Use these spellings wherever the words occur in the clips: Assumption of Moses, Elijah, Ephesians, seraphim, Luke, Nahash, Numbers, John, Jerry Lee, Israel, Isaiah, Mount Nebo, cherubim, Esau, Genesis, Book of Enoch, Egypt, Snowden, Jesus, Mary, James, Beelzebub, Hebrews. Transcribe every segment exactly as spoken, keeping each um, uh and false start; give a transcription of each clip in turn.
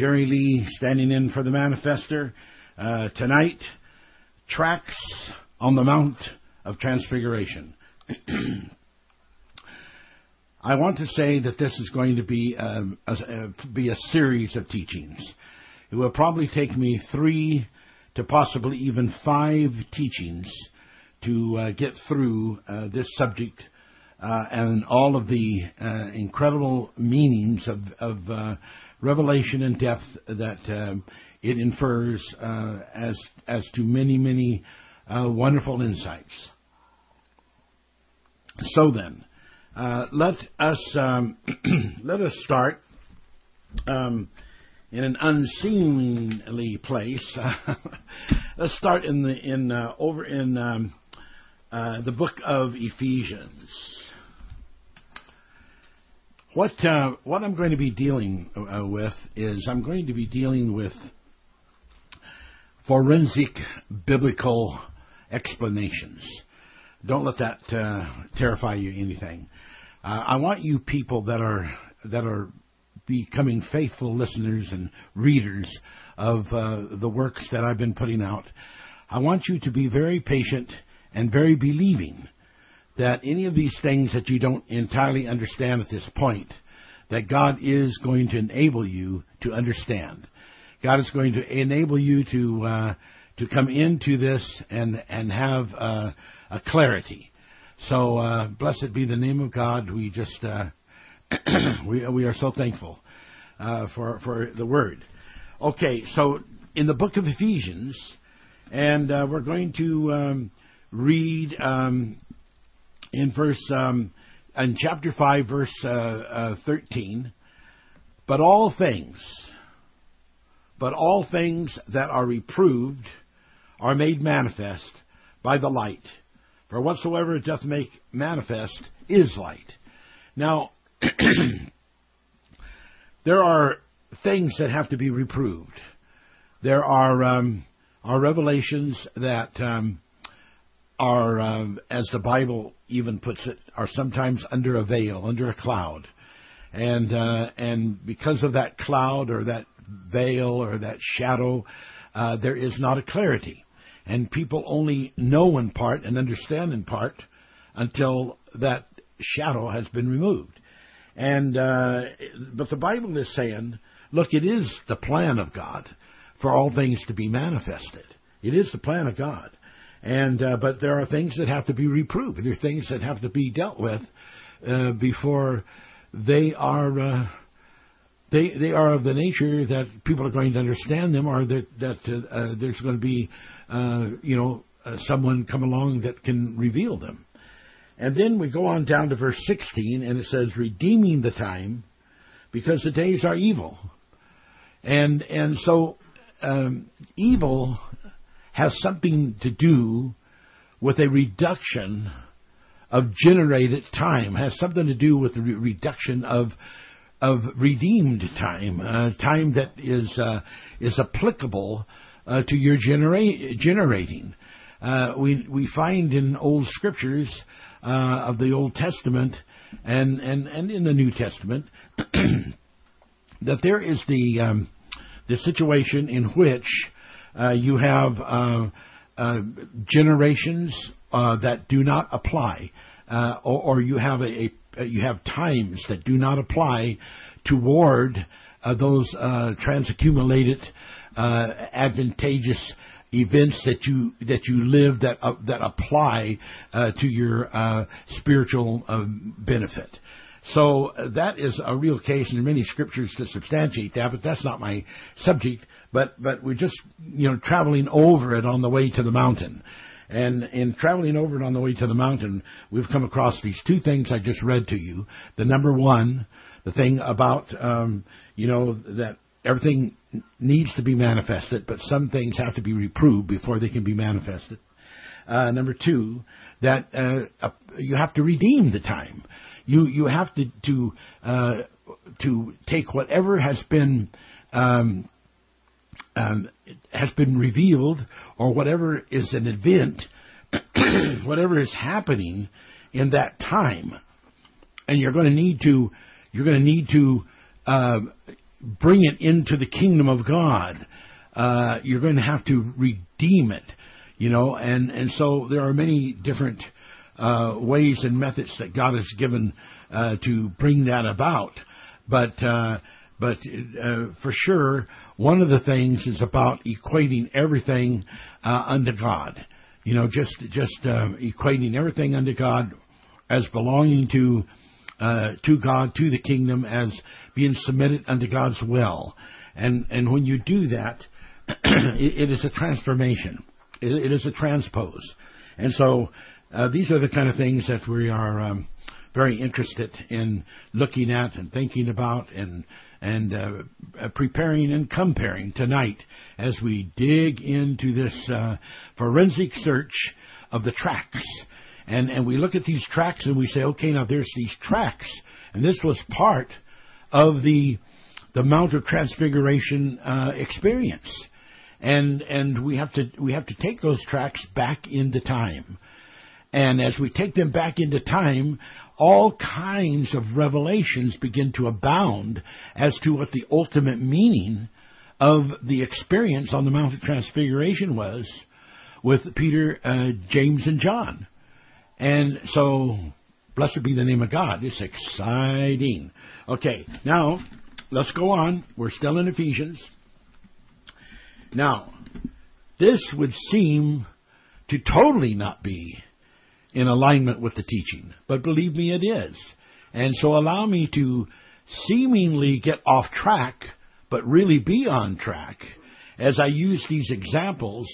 Jerry Lee standing in for the manifester uh, tonight. Tracks on the Mount of Transfiguration. I want to say that this is going to be a, a, a, be a series of teachings. It will probably take me three to possibly even five teachings to uh, get through uh, this subject uh, and all of the uh, incredible meanings of, of uh, revelation and depth that um, it infers uh, as as to many, many uh, wonderful insights. So then, uh, let us um, let us start um, in an unseemly place. Let's start in the in uh, over in um, uh, the book of Ephesians. What uh, what I'm going to be dealing uh, with is I'm going to be dealing with forensic biblical explanations. Don't let that uh, terrify you anything. Uh, I want you people that are that are becoming faithful listeners and readers of uh, the works that I've been putting out. I want you to be very patient and very believing that any of these things that you don't entirely understand at this point, that God is going to enable you to understand. God is going to enable you to uh, to come into this and and have uh, a clarity. So uh, blessed be the name of God. We just uh, we we are so thankful uh, for for the word. Okay, so in the book of Ephesians, and uh, we're going to um, read um, in verse um, in chapter five, verse uh, uh, thirteen. But all things. But all things that are reproved are made manifest by the light. For whatsoever it doth make manifest is light. Now, there are things that have to be reproved. There are um, are revelations that um, are, uh, as the Bible even puts it, are sometimes under a veil, under a cloud. And uh, and because of that cloud or that veil or that shadow, uh, there is not a clarity. And people only know in part and understand in part until that shadow has been removed. And uh, but the Bible is saying, look, it is the plan of God for all things to be manifested. It is the plan of God. And uh, but there are things that have to be reproved. There are things that have to be dealt with uh, before they are... Uh, They they are of the nature that people are going to understand them, or that that uh, uh, there's going to be, uh, you know, uh, someone come along that can reveal them. And then we go on down to verse sixteen, and it says, "Redeeming the time, because the days are evil." And and so, um, evil has something to do with a reduction of generated time. Has something to do with the re- reduction of. of redeemed time, uh, time that is uh, is applicable uh, to your genera- generating. Uh, we we find in old scriptures uh, of the Old Testament and, and, and in the New Testament that there is the um, the situation in which uh, you have uh, uh, generations uh, that do not apply, uh, or, or you have a, a You have times that do not apply toward uh, those uh, transaccumulated uh, advantageous events that you that you live that uh, that apply uh, to your uh, spiritual uh, benefit. So uh, that is a real case, and there are many scriptures to substantiate that. But that's not my subject. But but we're just you know traveling over it on the way to the mountain. And in traveling over and on the way to the mountain, we've come across these two things I just read to you. The number one, the thing about, um, you know, that everything needs to be manifested, but some things have to be reproved before they can be manifested. Uh, number two, that uh, you have to redeem the time. You you have to to uh, to take whatever has been um Um, has been revealed, or whatever is an event, whatever is happening in that time, and you're going to need to you're going to need to uh, bring it into the kingdom of God, uh, you're going to have to redeem it, you know. And, and so there are many different uh, ways and methods that God has given uh, to bring that about. But uh, but uh, for sure, one of the things is about equating everything uh, unto God. You know, just just uh, equating everything unto God as belonging to uh, to God, to the kingdom, as being submitted unto God's will. And and when you do that, it, it is a transformation. It, it is a transpose. And so uh, these are the kind of things that we are um, very interested in looking at and thinking about and and uh, preparing and comparing tonight as we dig into this uh, forensic search of the tracks. And, and we look at these tracks and we say, okay, now there's these tracks. And this was part of the the Mount of Transfiguration uh, experience. And and we have to we have to take those tracks back into time. And as we take them back into time, all kinds of revelations begin to abound as to what the ultimate meaning of the experience on the Mount of Transfiguration was with Peter, uh, James, and John. And so, blessed be the name of God. It's exciting. Okay, now, let's go on. We're still in Ephesians. Now, this would seem to totally not be in alignment with the teaching. But believe me, it is. And so allow me to seemingly get off track, but really be on track, as I use these examples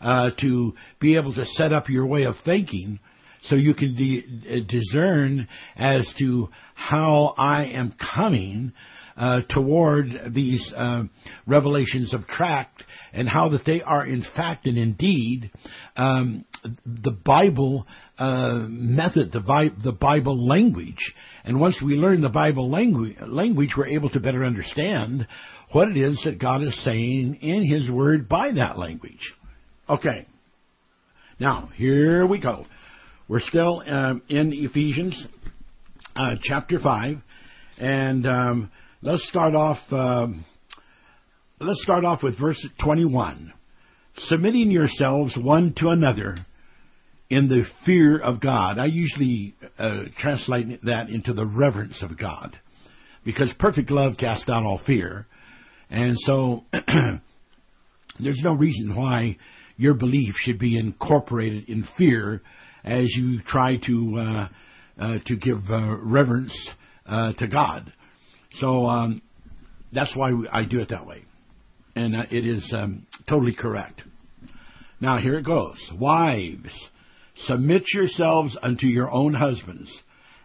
uh, to be able to set up your way of thinking so you can de- discern as to how I am coming uh, toward these uh, revelations of tract and how that they are in fact and indeed um, the Bible uh, method, the, vi- the Bible language. And once we learn the Bible language, language, we're able to better understand what it is that God is saying in His Word by that language. Okay. Now, here we go. We're still um, in Ephesians uh, chapter five, and um, let's start off. Um, let's start off with verse twenty-one, submitting yourselves one to another in the fear of God. I usually uh, translate that into the reverence of God, because perfect love casts out all fear, and so there's no reason why your belief should be incorporated in fear as you try to uh, uh, to give uh, reverence uh, to God. So um, that's why I do it that way. And uh, it is um, totally correct. Now, here it goes. Wives, submit yourselves unto your own husbands,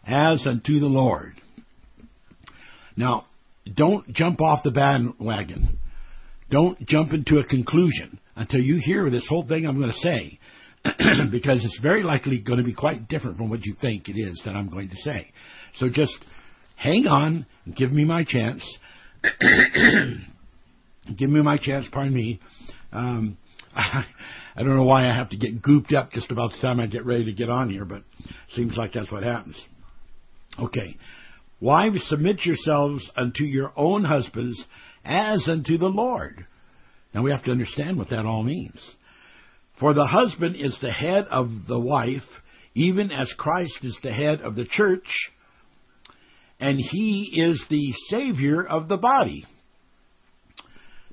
as unto the Lord. Now, don't jump off the bandwagon. Don't jump into a conclusion until you hear this whole thing I'm going to say. Because it's very likely going to be quite different from what you think it is that I'm going to say. So just hang on and give me my chance. Give me my chance, pardon me. Um, I, I don't know why I have to get gooped up just about the time I get ready to get on here, but seems like that's what happens. Okay. Wives, submit yourselves unto your own husbands as unto the Lord. Now we have to understand what that all means. For the husband is the head of the wife, even as Christ is the head of the church, and he is the Savior of the body.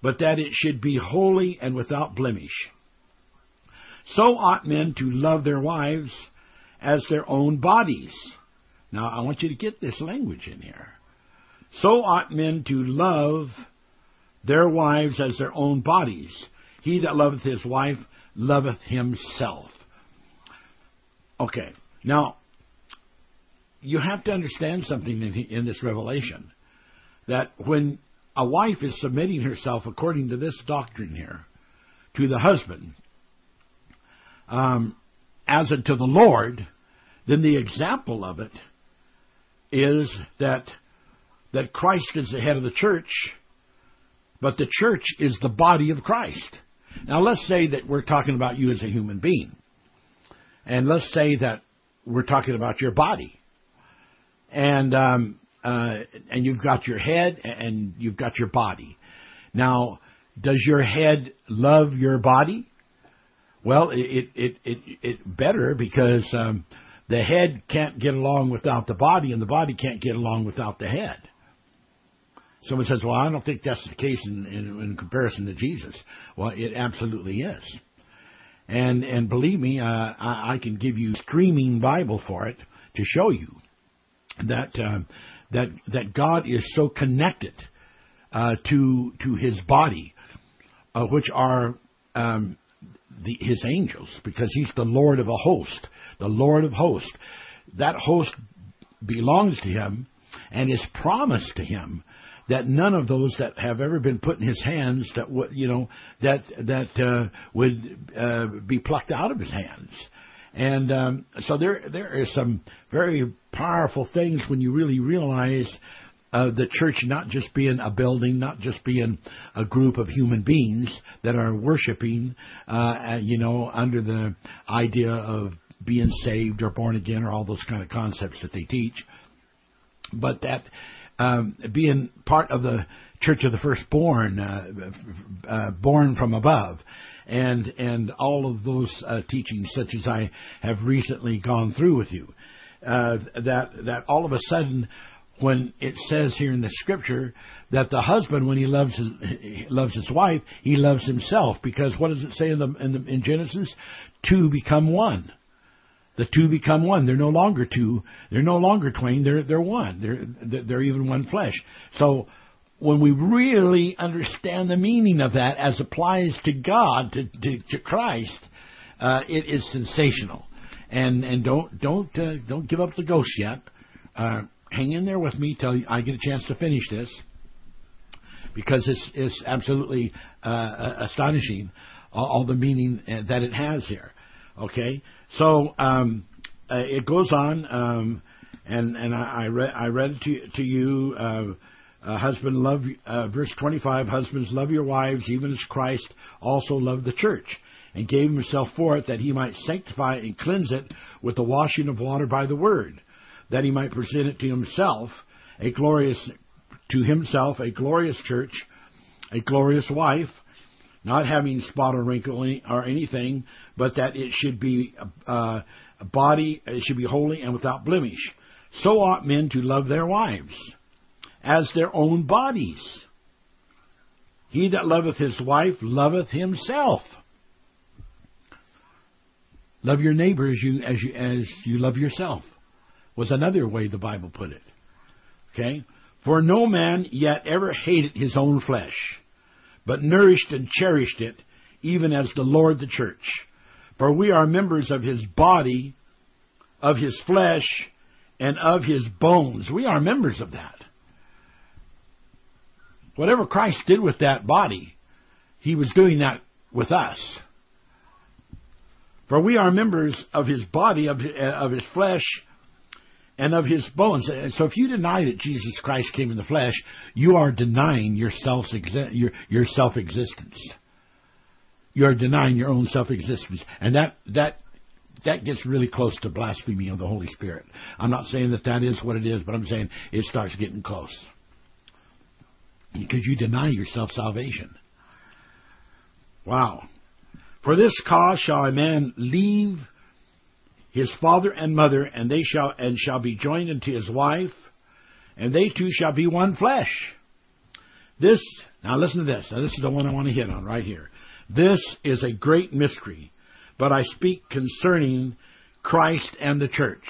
but that it should be holy and without blemish. So ought men to love their wives as their own bodies. Now, I want you to get this language in here. So ought men to love their wives as their own bodies. He that loveth his wife loveth himself. Okay. Now, you have to understand something in, in this revelation, that when A wife is submitting herself, according to this doctrine here, to the husband, um, as unto the Lord. Then the example of it is that that Christ is the head of the church, but the church is the body of Christ. Now, let's say that we're talking about you as a human being. And let's say that we're talking about your body. And um, uh, and you've got your head and you've got your body. Now, does your head love your body? Well, it it it, it better, because um, the head can't get along without the body, and the body can't get along without the head. Someone says, well, I don't think that's the case in, in, in comparison to Jesus. Well, it absolutely is. And and believe me, uh, I, I can give you streaming Bible for it to show you that uh, that that God is so connected uh, to to His body, uh, which are um, the, His angels, because He's the Lord of a host, the Lord of hosts. That host belongs to Him and is promised to Him. That none of those that have ever been put in His hands, that would, you know, that that uh, would uh, be plucked out of His hands, and um, so there there is some very powerful things when you really realize uh, the church not just being a building, not just being a group of human beings that are worshiping, uh, you know, under the idea of being saved or born again or all those kind of concepts that they teach, but that. Um, being part of the Church of the Firstborn, uh, uh, born from above, and and all of those uh, teachings, such as I have recently gone through with you, uh, that that all of a sudden, when it says here in the Scripture that the husband, when he loves his, he loves his wife, he loves himself, because what does it say in the, in, the, in Genesis? Two become one. The two become one. They're no longer two. They're no longer twain. They're they're one. They're they're even one flesh. So when we really understand the meaning of that as applies to God, to to, to Christ, uh, it is sensational. And and don't don't uh, don't give up the ghost yet. Uh, hang in there with me till I get a chance to finish this, because it's it's absolutely uh, astonishing, all, all the meaning that it has here. Okay, so um, uh, it goes on, um, and and I, I read I read to to you, uh, uh, husband love uh, verse twenty-five. Husbands, love your wives, even as Christ also loved the church and gave Himself for it, that He might sanctify and cleanse it with the washing of water by the word, that He might present it to Himself a glorious to Himself a glorious church, a glorious wife, not having spot or wrinkle or anything, but that it should be uh, a body, it should be holy and without blemish. So ought men to love their wives as their own bodies. He that loveth his wife loveth himself. Love your neighbor as you, as you, as you love yourself, was another way the Bible put it. Okay? For no man yet ever hated his own flesh, but nourished and cherished it, even as the Lord the church. For we are members of His body, of His flesh, and of His bones. We are members of that. Whatever Christ did with that body, He was doing that with us. For we are members of His body, of, of His flesh, and of His bones. And so if you deny that Jesus Christ came in the flesh, you are denying your self-existence. Your, your self-existence. You are denying your own self-existence. And that, that, that gets really close to blasphemy of the Holy Spirit. I'm not saying that that is what it is, but I'm saying it starts getting close. Because you deny yourself salvation. Wow. For this cause shall a man leave his father and mother, and they shall and shall be joined unto his wife, and they two shall be one flesh. This, now listen to this. Now this is the one I want to hit on right here. This is a great mystery, but I speak concerning Christ and the church.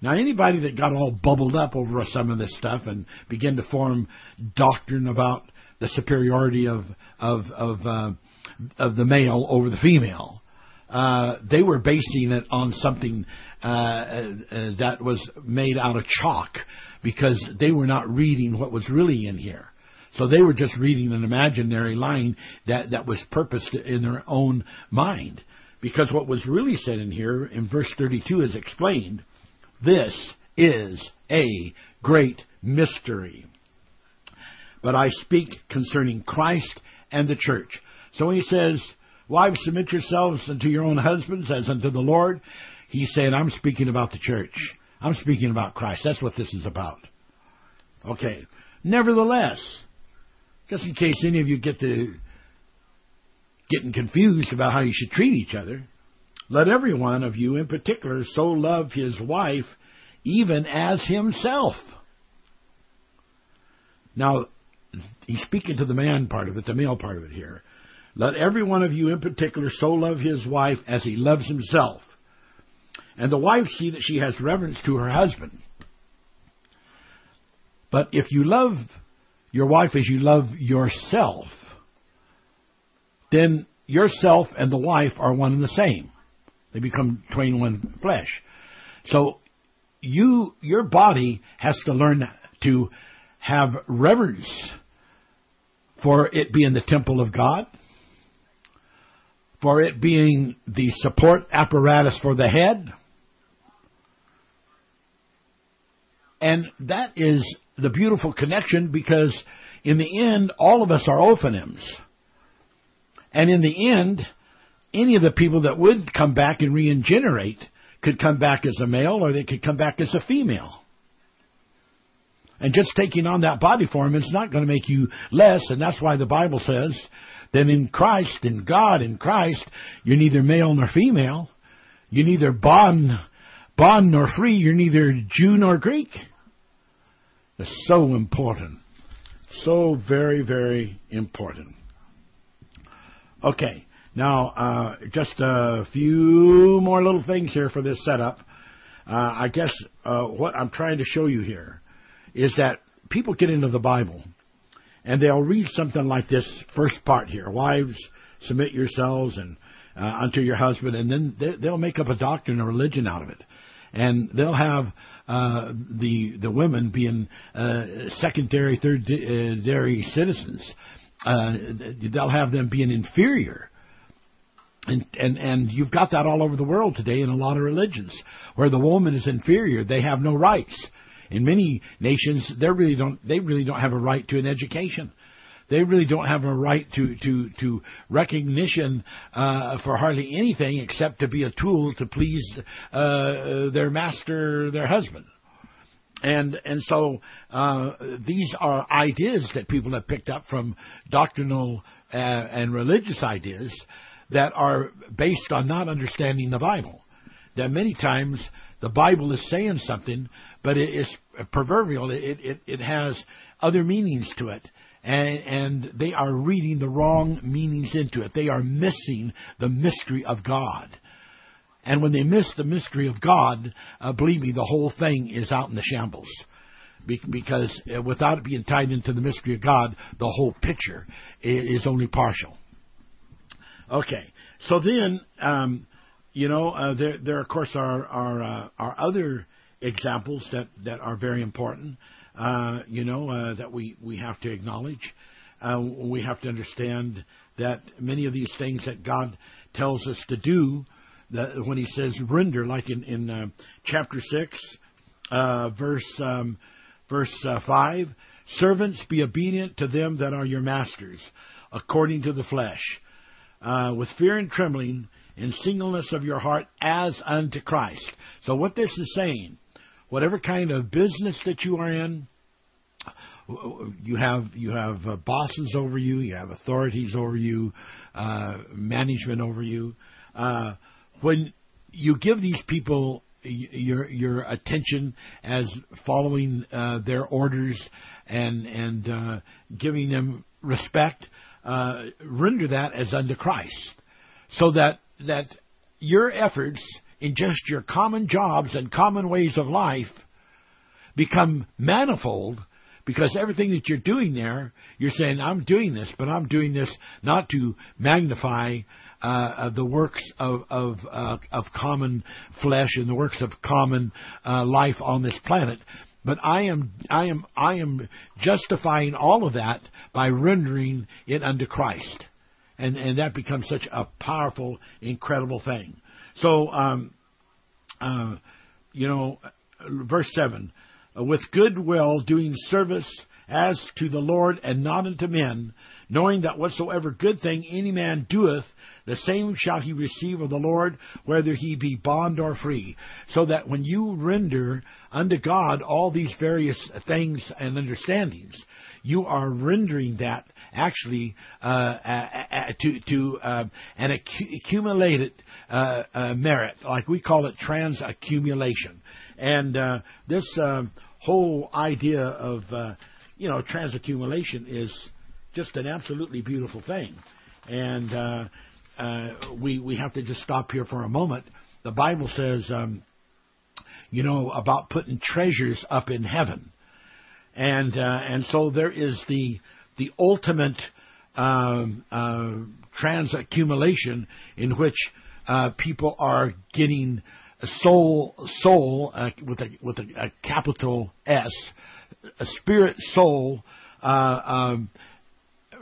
Now, anybody that got all bubbled up over some of this stuff and began to form doctrine about the superiority of of of uh, of the male over the female. Uh, they were basing it on something uh, uh, that was made out of chalk, because they were not reading what was really in here. So they were just reading an imaginary line that, that was purposed in their own mind. Because what was really said in here, in verse thirty-two, is explained. This is a great mystery. But I speak concerning Christ and the church. So when he says, wives, submit yourselves unto your own husbands as unto the Lord, he's saying, I'm speaking about the church. I'm speaking about Christ. That's what this is about. Okay. Nevertheless, just in case any of you get the getting confused about how you should treat each other, let every one of you in particular so love his wife even as himself. Now, he's speaking to the man part of it, the male part of it here. Let every one of you in particular so love his wife as he loves himself. And the wife see that she has reverence to her husband. But if you love your wife as you love yourself, then yourself and the wife are one and the same. They become twain one flesh. So you, your body has to learn to have reverence for it being the temple of God, for it being the support apparatus for the head. And that is the beautiful connection, because in the end, all of us are Ophanims. And in the end, any of the people that would come back and regenerate could come back as a male, or they could come back as a female. And just taking on that body form is not going to make you less, and that's why the Bible says that in Christ, in God, in Christ, you're neither male nor female. You're neither bond, bond nor free. You're neither Jew nor Greek. It's so important. So very, very important. Okay, now uh, just a few more little things here for this setup. Uh, I guess uh, what I'm trying to show you here is that people get into the Bible and they'll read something like this first part here. Wives, submit yourselves and uh, unto your husband. And then they, they'll make up a doctrine or religion out of it. And they'll have uh, the the women being uh, secondary, third-dairy citizens. Uh, they'll have them being inferior. And, and and you've got that all over the world today in a lot of religions where the woman is inferior. They have no rights. In many nations, they really don't they really don't have a right to an education. They really don't have a right to to, to recognition uh, for hardly anything except to be a tool to please uh, their master, their husband. And and so uh, these are ideas that people have picked up from doctrinal uh, and religious ideas that are based on not understanding the Bible. That many times the Bible is saying something, but it is proverbial. It it, it has other meanings to it, and, and they are reading the wrong meanings into it. They are missing the mystery of God. And when they miss the mystery of God, uh, believe me, the whole thing is out in the shambles. Be- because uh, without it being tied into the mystery of God, the whole picture is only partial. Okay, so then, um, you know, uh, there, there, of course, are, are, uh, are other examples that, that are very important, uh, you know, uh, that we, we have to acknowledge. Uh, we have to understand that many of these things that God tells us to do, that when he says render, like in, in uh, chapter six, uh, verse um, verse uh, five, servants, be obedient to them that are your masters, according to the flesh, uh, with fear and trembling, and singleness of your heart, as unto Christ. So what this is saying, whatever kind of business that you are in, You have you have uh, bosses over you, you have authorities over you, uh, management over you, uh when you give these people your your attention as following uh, their orders and and uh, giving them respect, uh, render that as unto Christ, so that that your efforts in just your common jobs and common ways of life become manifold. Because everything that you're doing there, you're saying, I'm doing this, but I'm doing this not to magnify uh, the works of of, uh, of common flesh and the works of common uh, life on this planet, But I am I am I am justifying all of that by rendering it unto Christ, and and that becomes such a powerful, incredible thing. So, um, uh, you know, verse seven, with good will doing service as to the Lord and not unto men, knowing that whatsoever good thing any man doeth, the same shall he receive of the Lord, whether he be bond or free. So that when you render unto God all these various things and understandings, you are rendering that actually uh, uh, uh, to, to uh, an accu- accumulated uh, uh, merit, like we call it transaccumulation. And uh, this uh, whole idea of, uh, you know, transaccumulation is just an absolutely beautiful thing. And uh, uh, we, we have to just stop here for a moment. The Bible says, um, you know, about putting treasures up in heaven. And uh, and so there is the the ultimate um, uh, transaccumulation in which uh, people are getting soul soul uh, with a with a, a capital S, a spirit soul uh, um,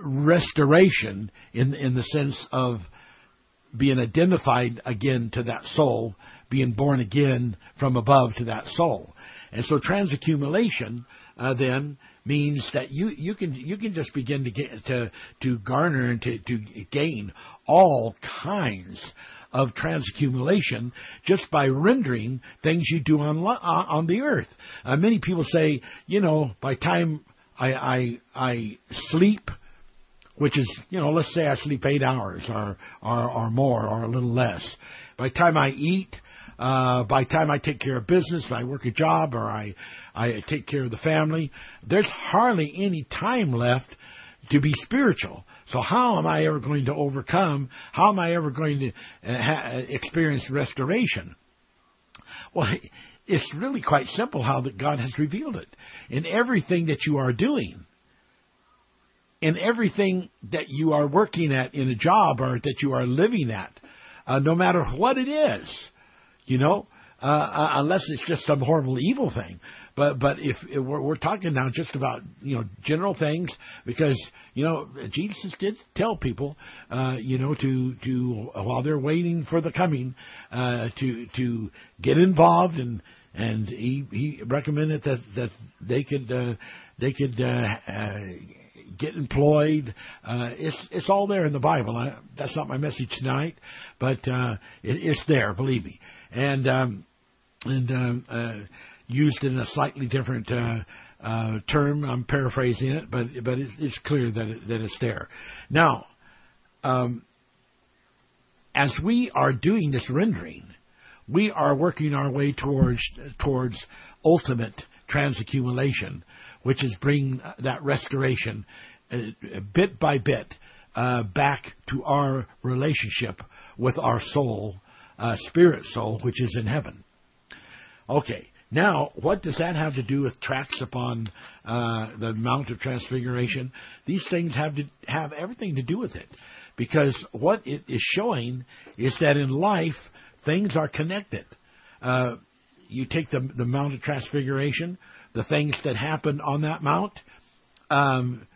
restoration in in the sense of being identified again to that soul, being born again from above to that soul. And so transaccumulation uh, then means that you, you can you can just begin to get to to garner and to, to gain all kinds of transaccumulation just by rendering things you do on on the earth. Uh, many people say, you know, by time I I, I sleep, which is, you know, let's say I sleep eight hours or, or, or more or a little less. By the time I eat, uh, by the time I take care of business, I work a job, or I, I take care of the family, there's hardly any time left to be spiritual. So how am I ever going to overcome? How am I ever going to ha- experience restoration? Well, it's really quite simple how that God has revealed it. In everything that you are doing, in everything that you are working at in a job or that you are living at, uh, no matter what it is, you know, uh, uh, unless it's just some horrible evil thing. But but if, if we're, we're talking now just about, you know, general things, because, you know, Jesus did tell people, uh, you know, to, to while they're waiting for the coming, uh, to to get involved, and and he, he recommended that that they could uh, they could. Uh, uh, Get employed. Uh, it's it's all there in the Bible. I, that's not my message tonight, but uh, it, it's there. Believe me. And um, and um, uh, used in a slightly different uh, uh, term. I'm paraphrasing it, but but it, it's clear that it, that it's there. Now, um, as we are doing this rendering, we are working our way towards towards ultimate transaccumulation, which is bringing that restoration uh, bit by bit uh, back to our relationship with our soul, uh, spirit soul, which is in heaven. Okay, now what does that have to do with tracts upon uh, the Mount of Transfiguration? These things have to have everything to do with it, because what it is showing is that in life things are connected. Uh, you take the, the Mount of Transfiguration. The things that happened on that mount, um,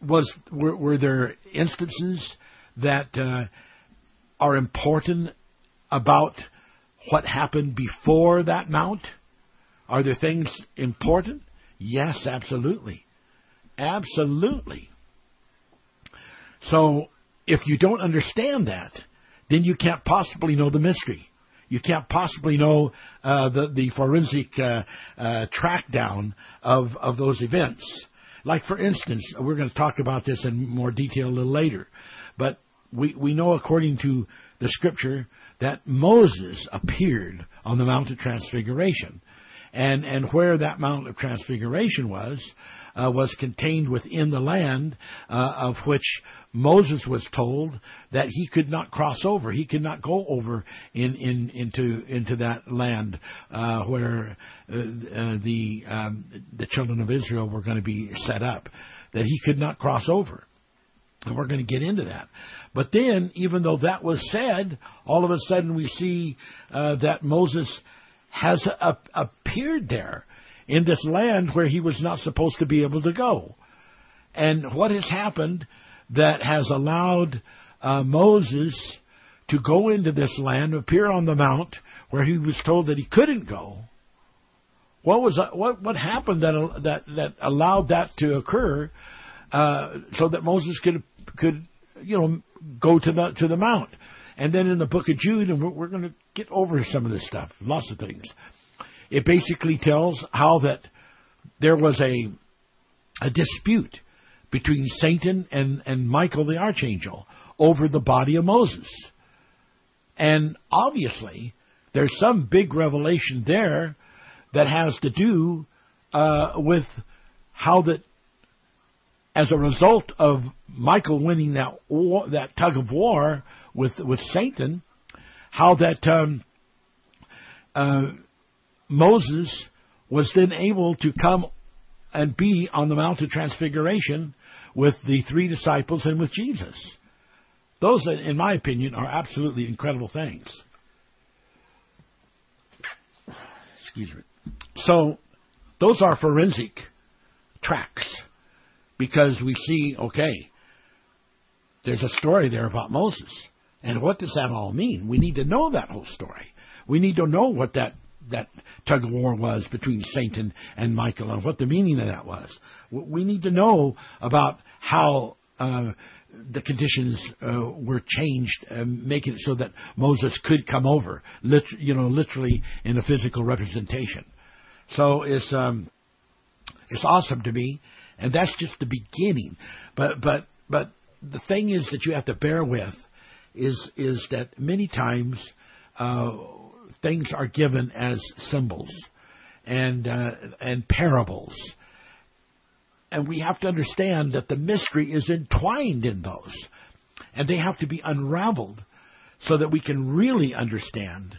was were, were there instances that uh, are important about what happened before that mount? Are there things important? Yes, absolutely. Absolutely. So if you don't understand that, then you can't possibly know the mystery. You can't possibly know uh, the, the forensic uh, uh, track down of, of those events. Like, for instance, we're going to talk about this in more detail a little later, but we, we know according to the Scripture that Moses appeared on the Mount of Transfiguration. And and where that Mount of Transfiguration was, uh, was contained within the land uh, of which Moses was told that he could not cross over. He could not go over in, in into into that land uh, where uh, uh, the um, the children of Israel were going to be set up. That he could not cross over. And we're going to get into that. But then, even though that was said, all of a sudden we see uh, that Moses has appeared there, in this land where he was not supposed to be able to go. And what has happened that has allowed uh, Moses to go into this land, appear on the mount where he was told that he couldn't go? What was what what happened that that that allowed that to occur, uh, so that Moses could could you know go to the to the mount? And then in the book of Jude, and we're, we're going to get over some of this stuff, lots of things. It basically tells how that there was a a dispute between Satan and, and Michael the archangel over the body of Moses. And obviously, there's some big revelation there that has to do uh, with how that, as a result of Michael winning that war, that tug of war with with Satan, how that um, uh, Moses was then able to come and be on the Mount of Transfiguration with the three disciples and with Jesus. Those, in my opinion, are absolutely incredible things. Excuse me. So, those are forensic tracks, because we see, okay, there's a story there about Moses. And what does that all mean? We need to know that whole story. We need to know what that, that tug of war was between Satan and Michael, and what the meaning of that was. We need to know about how uh, the conditions uh, were changed, uh, making it so that Moses could come over, lit- you know, literally in a physical representation. So it's um, it's awesome to me. And that's just the beginning. But but but the thing is that you have to bear with is is that many times uh, things are given as symbols and uh, and parables. And we have to understand that the mystery is entwined in those. And they have to be unraveled so that we can really understand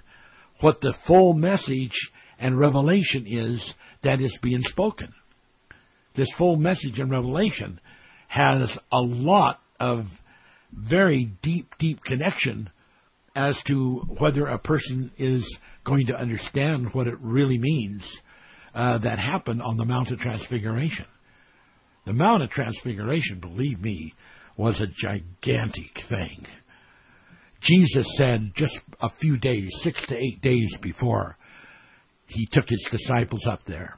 what the full message and revelation is that is being spoken. This full message in Revelation has a lot of very deep, deep connection as to whether a person is going to understand what it really means uh, that happened on the Mount of Transfiguration. The Mount of Transfiguration, believe me, was a gigantic thing. Jesus said just a few days, six to eight days before he took his disciples up there,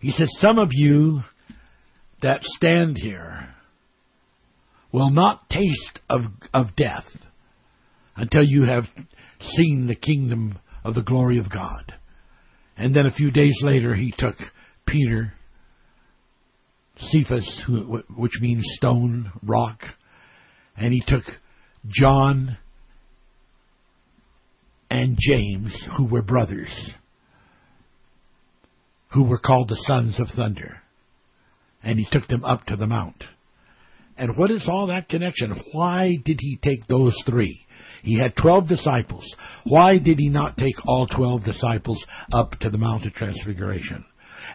he says, "Some of you that stand here will not taste of, of death until you have seen the kingdom of the glory of God." And then a few days later, he took Peter, Cephas, who, which means stone, rock, and he took John and James, who were brothers, who were called the sons of thunder. And he took them up to the mount. And what is all that connection? Why did he take those three? He had twelve disciples. Why did he not take all twelve disciples up to the Mount of Transfiguration?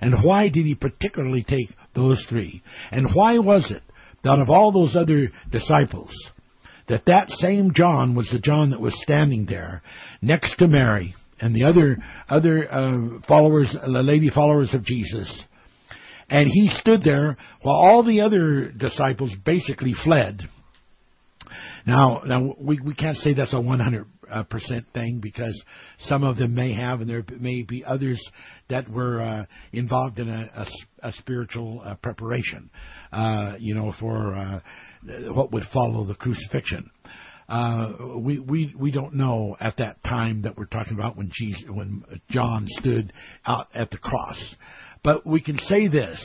And why did he particularly take those three? And why was it that of all those other disciples, that that same John was the John that was standing there next to Mary and the other other uh, followers, the lady followers of Jesus, and he stood there while all the other disciples basically fled? Now, now we we can't say that's a one hundred percent thing, because some of them may have, and there may be others that were uh, involved in a, a, a spiritual uh, preparation, uh, you know, for uh, what would follow the crucifixion. Uh, we, we we don't know at that time that we're talking about when Jesus, when John stood out at the cross. But we can say this,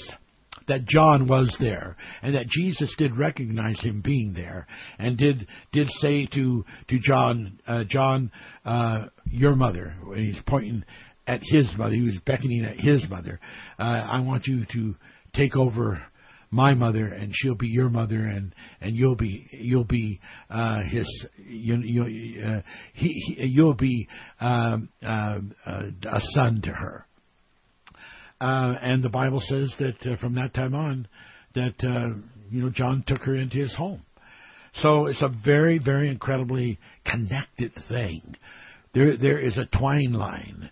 that John was there, and that Jesus did recognize him being there, and did did say to to John, uh, John, uh, your mother, and he's pointing at his mother, he was beckoning at his mother, uh, I want you to take over my mother, and she'll be your mother, and, and you'll be you'll be uh, his you you uh, he, he you'll be um, uh, uh, a son to her. Uh, and the Bible says that uh, from that time on, that uh, you know John took her into his home. So it's a very, very incredibly connected thing. There there is a twine line.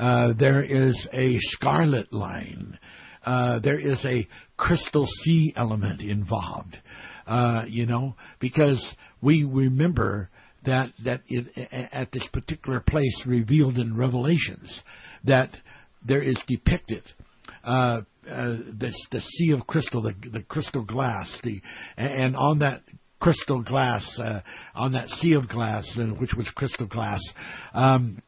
Uh, there is a scarlet line. Uh, there is a crystal sea element involved, uh, you know, because we remember that that it, at this particular place revealed in Revelations, that there is depicted uh, uh, this, the sea of crystal, the, the crystal glass, the and on that crystal glass, uh, on that sea of glass, which was crystal glass, um,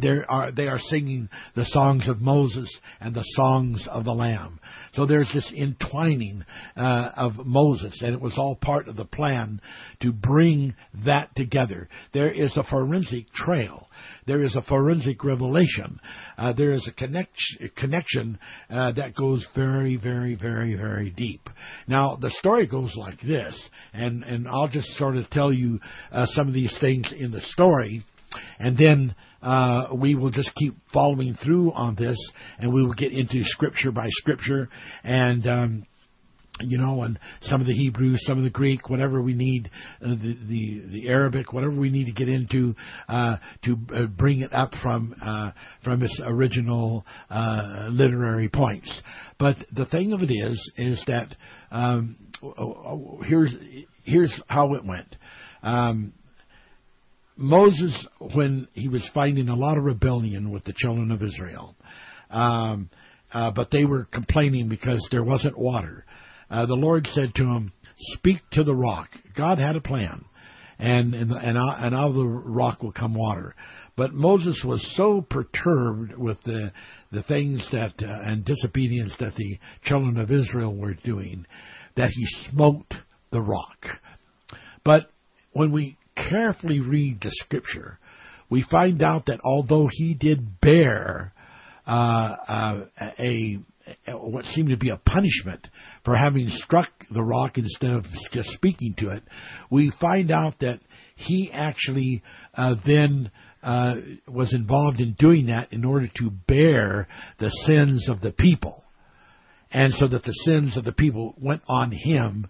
There are they are singing the songs of Moses and the songs of the Lamb. So there's this entwining uh, of Moses, and it was all part of the plan to bring that together. There is a forensic trail. There is a forensic revelation. Uh, there is a connect, connection uh, that goes very, very, very, very deep. Now, the story goes like this, and, and I'll just sort of tell you uh, some of these things in the story. And then uh, we will just keep following through on this, and we will get into scripture by scripture, and um, you know, and some of the Hebrew, some of the Greek, whatever we need, uh, the, the the Arabic, whatever we need to get into uh, to uh, bring it up from uh, from its original uh, literary points. But the thing of it is, is that um, here's here's how it went. Um, Moses, when he was finding a lot of rebellion with the children of Israel, um, uh, but they were complaining because there wasn't water, uh, the Lord said to him, "Speak to the rock." God had a plan, and and and out of the rock will come water. But Moses was so perturbed with the the things that uh, and disobedience that the children of Israel were doing, that he smote the rock. But when we carefully read the scripture, we find out that although he did bear uh, uh, a, a what seemed to be a punishment for having struck the rock instead of just speaking to it, we find out that he actually uh, then uh, was involved in doing that in order to bear the sins of the people. And so that the sins of the people went on him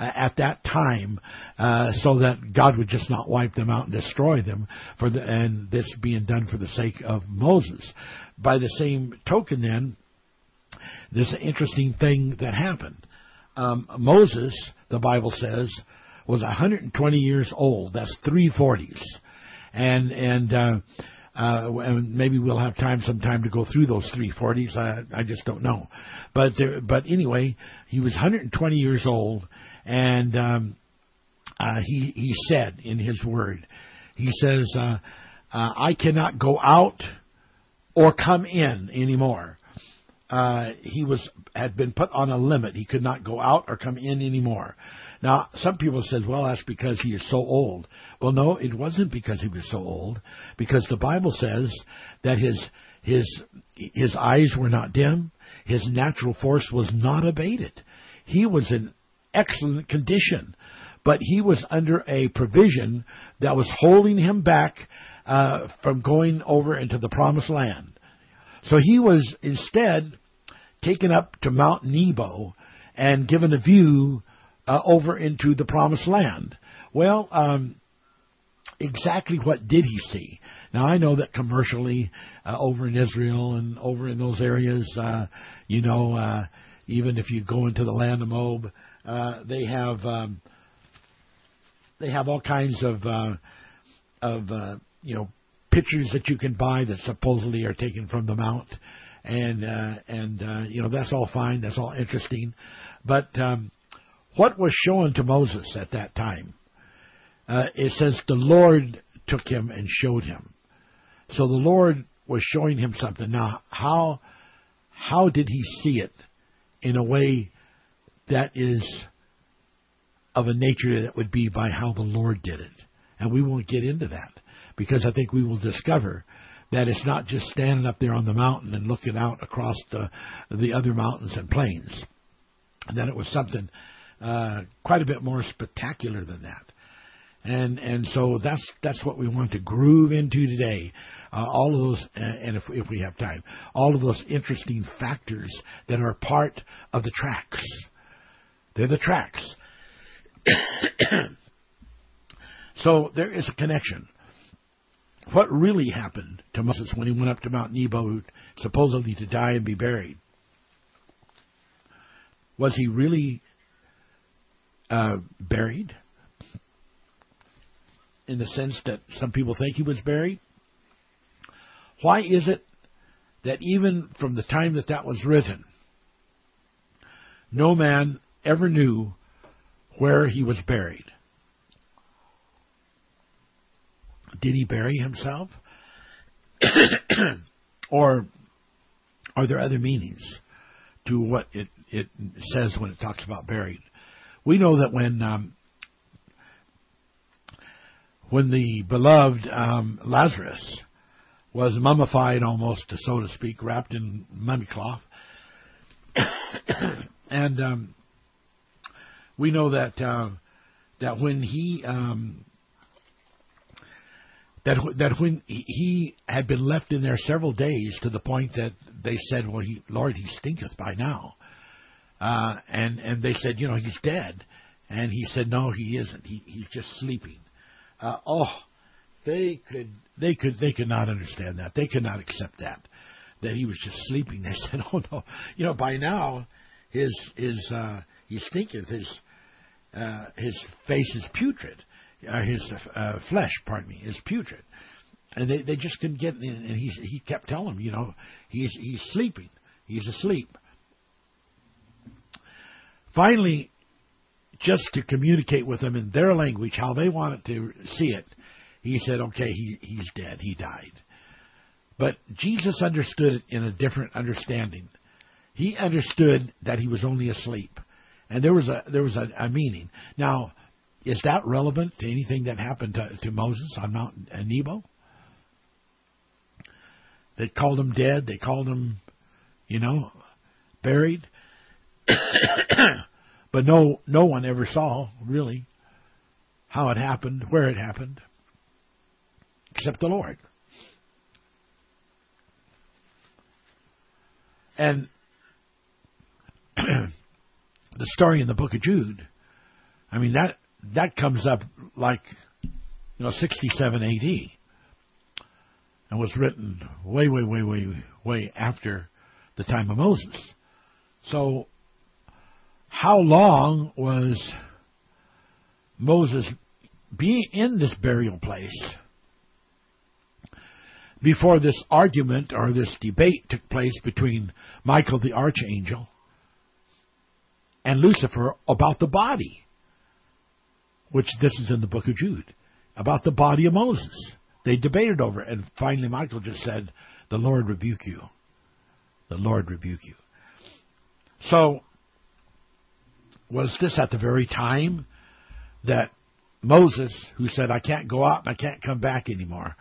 uh, at that time, uh, so that God would just not wipe them out and destroy them, for the, and this being done for the sake of Moses. By the same token, then, there's an interesting thing that happened. Um, Moses, the Bible says, was one hundred twenty years old. That's three forties, and and. Uh, Uh, and maybe we'll have time, some time to go through those three forties. I, I just don't know. But there, but anyway, he was one hundred twenty years old, and um, uh, he he said in his word, he says, uh, uh, "I cannot go out or come in anymore." Uh, he was had been put on a limit. He could not go out or come in anymore. Now, some people says, well, that's because he is so old. Well, no, it wasn't because he was so old, because the Bible says that his his his eyes were not dim. His natural force was not abated. He was in excellent condition, but he was under a provision that was holding him back uh, from going over into the promised land. So he was instead taken up to Mount Nebo and given a view uh, over into the promised land. Well, um, exactly what did he see? Now, I know that commercially uh, over in Israel and over in those areas, uh, you know, uh, even if you go into the land of Moab, uh, they have um, they have all kinds of, uh, of uh, you know, pictures that you can buy that supposedly are taken from the mount, and uh, and uh, you know, that's all fine, that's all interesting, but um, what was shown to Moses at that time? Uh, it says the Lord took him and showed him. So the Lord was showing him something. Now, how how did he see it in a way that is of a nature that would be by how the Lord did it? And we won't get into that, because I think we will discover that it's not just standing up there on the mountain and looking out across the the other mountains and plains, and that it was something uh, quite a bit more spectacular than that. And and so that's that's what we want to groove into today. Uh, all of those, uh, and if if we have time, all of those interesting factors that are part of the tracks. They're the tracks. So there is a connection. what really happened to Moses when he went up to Mount Nebo, supposedly to die and be buried. Was he really uh, buried in the sense that some people think he was buried? Why is it that even from the time that that was written, no man ever knew where he was buried? Did he bury himself? Or are there other meanings to what it, it says when it talks about buried? We know that when um, when the beloved um, Lazarus was mummified almost, so to speak, wrapped in mummy cloth, and um, we know that uh, that when he um, that that when he had been left in there several days, to the point that they said, "Well, he, Lord, he stinketh by now," uh, and and they said, "You know, he's dead," and he said, "No, he isn't. He he's just sleeping." Uh, oh, they could they could they could not understand that. They could not accept that that he was just sleeping. They said, "Oh no, you know, by now his his uh, he stinketh. His uh, his face is putrid." Uh, his uh, flesh, pardon me, is putrid, and they, they just couldn't get in. And he he kept telling them, you know, he's he's sleeping, he's asleep. Finally, just to communicate with them in their language how they wanted to see it, he said, "Okay, he he's dead, he died." But Jesus understood it in a different understanding. He understood that he was only asleep, and there was a there was a, a meaning now. Is that relevant to anything that happened to, to Moses on Mount Nebo? They called him dead. They called him, you know, buried. But no, no one ever saw, really, how it happened, where it happened, except the Lord. And the story in the book of Jude, I mean, that... That comes up like, you know, sixty-seven A D and was written way, way, way, way, way after the time of Moses. So how long was Moses being in this burial place before this argument or this debate took place between Michael the archangel and Lucifer about the body? Which this is in the book of Jude, about the body of Moses. They debated over it, and finally Michael just said, "The Lord rebuke you. The Lord rebuke you." So, was this at the very time that Moses, who said, "I can't go out and I can't come back anymore.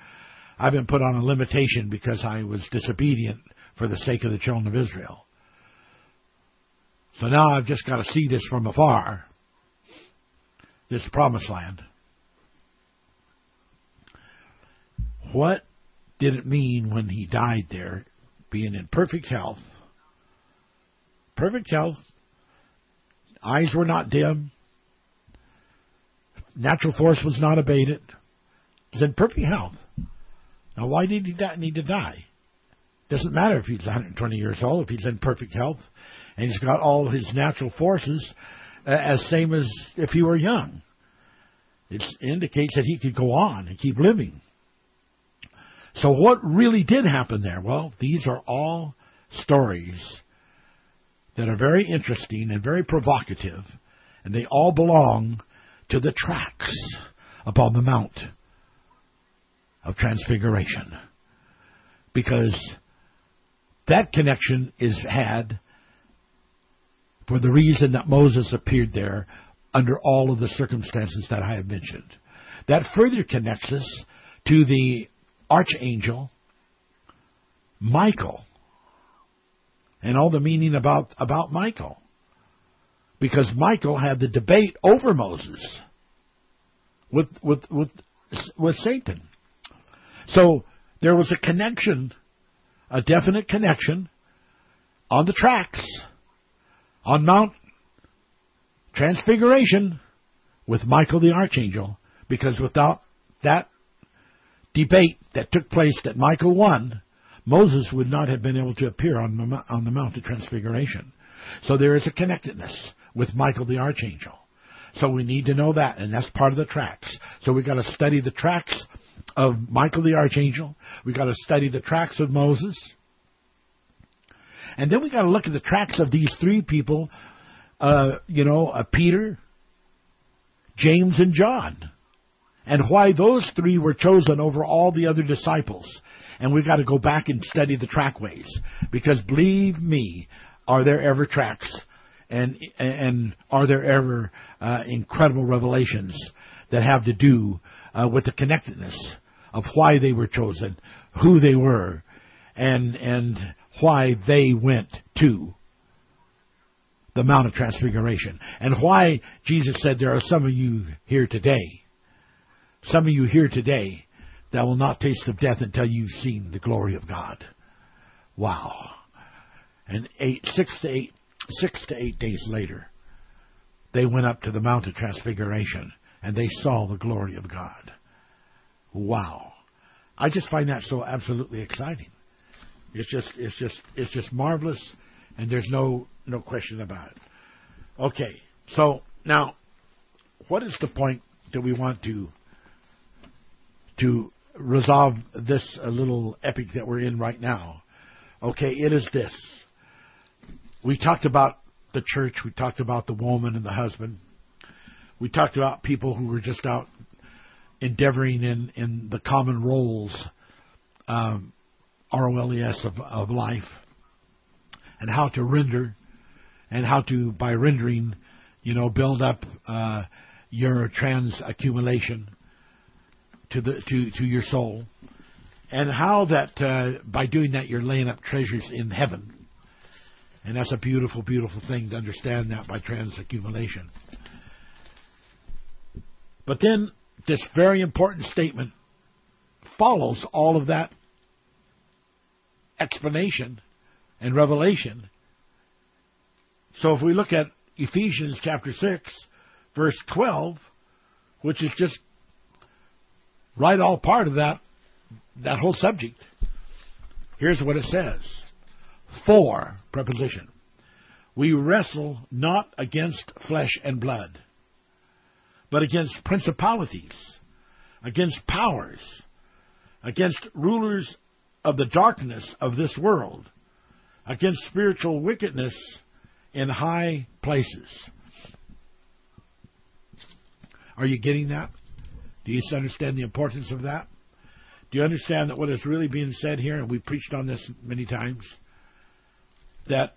I've been put on a limitation because I was disobedient for the sake of the children of Israel. So now I've just got to see this from afar. This promised land." What did it mean when he died there, being in perfect health? Perfect health. Eyes were not dim. Natural force was not abated. He was in perfect health. Now, why did he need to die? Doesn't matter if he's one hundred twenty years old, if he's in perfect health, and he's got all his natural forces, as same as if he were young. It indicates that he could go on and keep living. So what really did happen there? Well, these are all stories that are very interesting and very provocative, and they all belong to the tracks upon the Mount of Transfiguration, because that connection is had for the reason that Moses appeared there under all of the circumstances that I have mentioned. That further connects us to the archangel Michael and all the meaning about, about Michael. Because Michael had the debate over Moses with, with, with, with Satan. So there was a connection, a definite connection on the tracks on Mount Transfiguration with Michael the Archangel, because without that debate that took place that Michael won, Moses would not have been able to appear on the, on the Mount of Transfiguration. So there is a connectedness with Michael the Archangel. So we need to know that, and that's part of the tracks. So we've got to study the tracks of Michael the Archangel. We've got to study the tracks of Moses. And then we've got to look at the tracks of these three people, uh, you know, uh, Peter, James, and John, and why those three were chosen over all the other disciples. And we've got to go back and study the trackways, because believe me, are there ever tracks, and and are there ever uh, incredible revelations that have to do uh, with the connectedness of why they were chosen, who they were, and and why they went to the Mount of Transfiguration, and why Jesus said there are some of you here today, some of you here today that will not taste of death until you've seen the glory of God. Wow. And eight, six to eight, six to eight days later, they went up to the Mount of Transfiguration, and they saw the glory of God. Wow. I just find that so absolutely exciting. It's just, it's just, it's just marvelous, and there's no, no question about it. Okay, so now, what is the point that we want to to resolve this uh, little epic that we're in right now? Okay, it is this. We talked about the church. We talked about the woman and the husband. We talked about people who were just out endeavoring in, in the common roles, um, R O L E S, of, of life, and how to render, and how to, by rendering, you know, build up uh, your trans accumulation to the to, to your soul, and how that uh, by doing that you're laying up treasures in heaven. And that's a beautiful, beautiful thing to understand that by transaccumulation. But then this very important statement follows all of that explanation and revelation. So if we look at Ephesians chapter six, verse twelve, which is just right all part of that, that whole subject. Here's what it says. For, preposition, we wrestle not against flesh and blood, but against principalities, against powers, against rulers of the darkness of this world, against spiritual wickedness in high places. Are you getting that? Do you understand the importance of that? Do you understand that what is really being said here, and we preached on this many times, that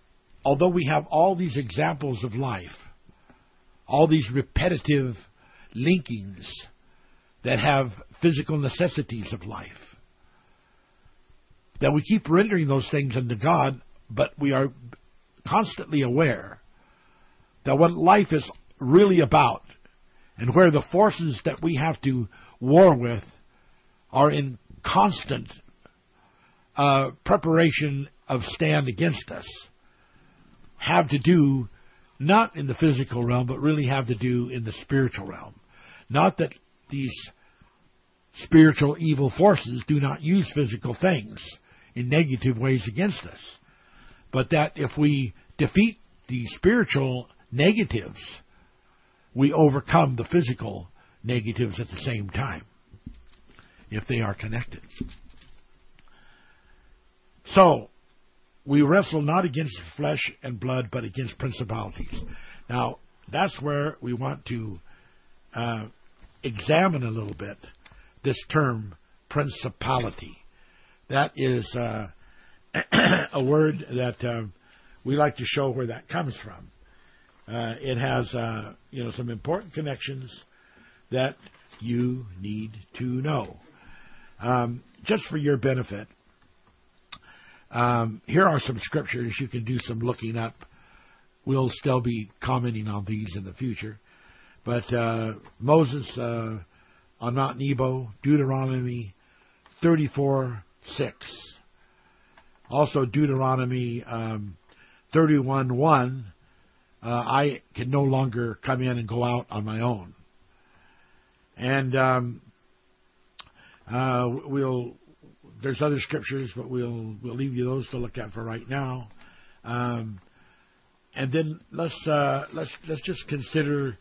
although we have all these examples of life, all these repetitive linkings that have physical necessities of life, that we keep rendering those things unto God, but we are constantly aware that what life is really about, and where the forces that we have to war with are in constant uh, preparation of stand against us, have to do not in the physical realm, but really have to do in the spiritual realm. Not that these spiritual evil forces do not use physical things in negative ways against us, but that if we defeat the spiritual negatives, we overcome the physical negatives at the same time, if they are connected. So, we wrestle not against flesh and blood, but against principalities. Now, that's where we want to uh, examine a little bit this term, principality. That is uh, a word that uh, we like to show where that comes from. Uh, it has, uh, you know, some important connections that you need to know. Um, just for your benefit, um, here are some scriptures. You can do some looking up. We'll still be commenting on these in the future. But uh, Moses uh, on Mount Nebo, Deuteronomy thirty-four six. Also Deuteronomy um, thirty-one one. Uh, I can no longer come in and go out on my own. And um, Uh, we'll there's other scriptures, but we'll we'll leave you those to look at for right now. Um, and then let's uh, let's let's just consider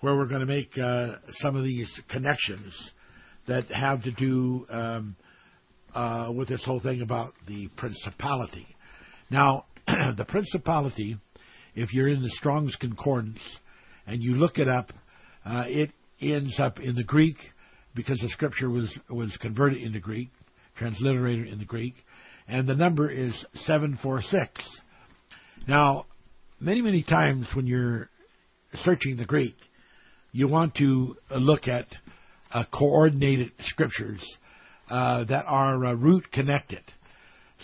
where we're going to make uh, some of these connections that have to do um, uh, with this whole thing about the principality. Now, the principality, if you're in the Strong's Concordance and you look it up, uh, it ends up in the Greek because the scripture was, was converted into Greek, transliterated into Greek, and the number is seven four six. Now, many, many times when you're searching the Greek, you want to look at uh, coordinated scriptures uh, that are uh, root connected.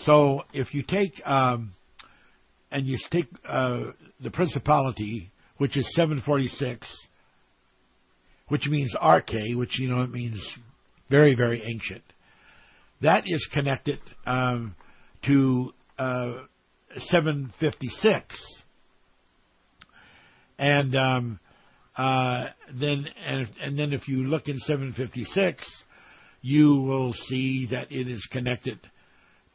So if you take um, and you take uh, the principality, which is seven forty-six, which means arche, which, you know, it means very, very ancient. That is connected um, to uh, seven fifty-six. And um, uh, then and, and then if you look in seven fifty-six, you will see that it is connected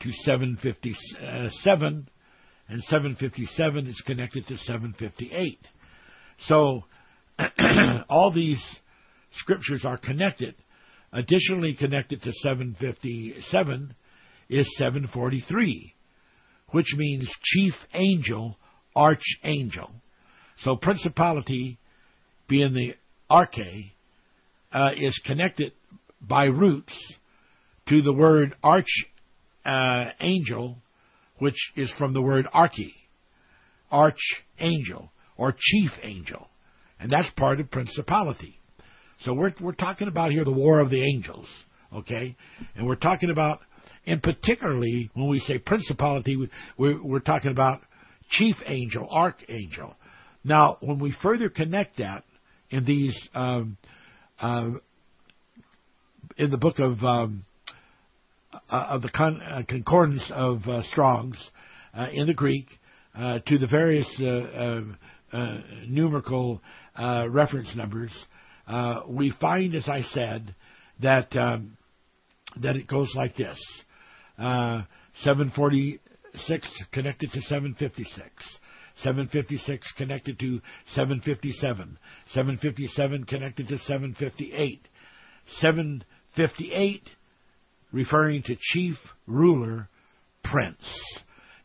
to seven fifty-seven, and seven fifty-seven is connected to seven fifty-eight. So all these scriptures are connected. Additionally connected to seven fifty-seven is seven forty-three, which means chief angel, archangel. So principality, being the arche, uh, is connected by roots to the word archangel, Uh, angel, which is from the word arche, archangel, or chief angel. And that's part of principality. So we're we're talking about here the war of the angels, okay? And we're talking about, and particularly when we say principality, we, we, we're talking about chief angel, archangel. Now, when we further connect that in these, um, uh, in the book of... Um, Uh, of the con- uh, concordance of uh, Strong's uh, in the Greek uh, to the various uh, uh, uh, numerical uh, reference numbers, uh, we find, as I said, that um, that it goes like this: uh, seven forty-six connected to seven fifty-six, seven fifty-six connected to seven fifty-seven, seven fifty-seven connected to seven fifty-eight, seven fifty-eight. Referring to chief, ruler, prince.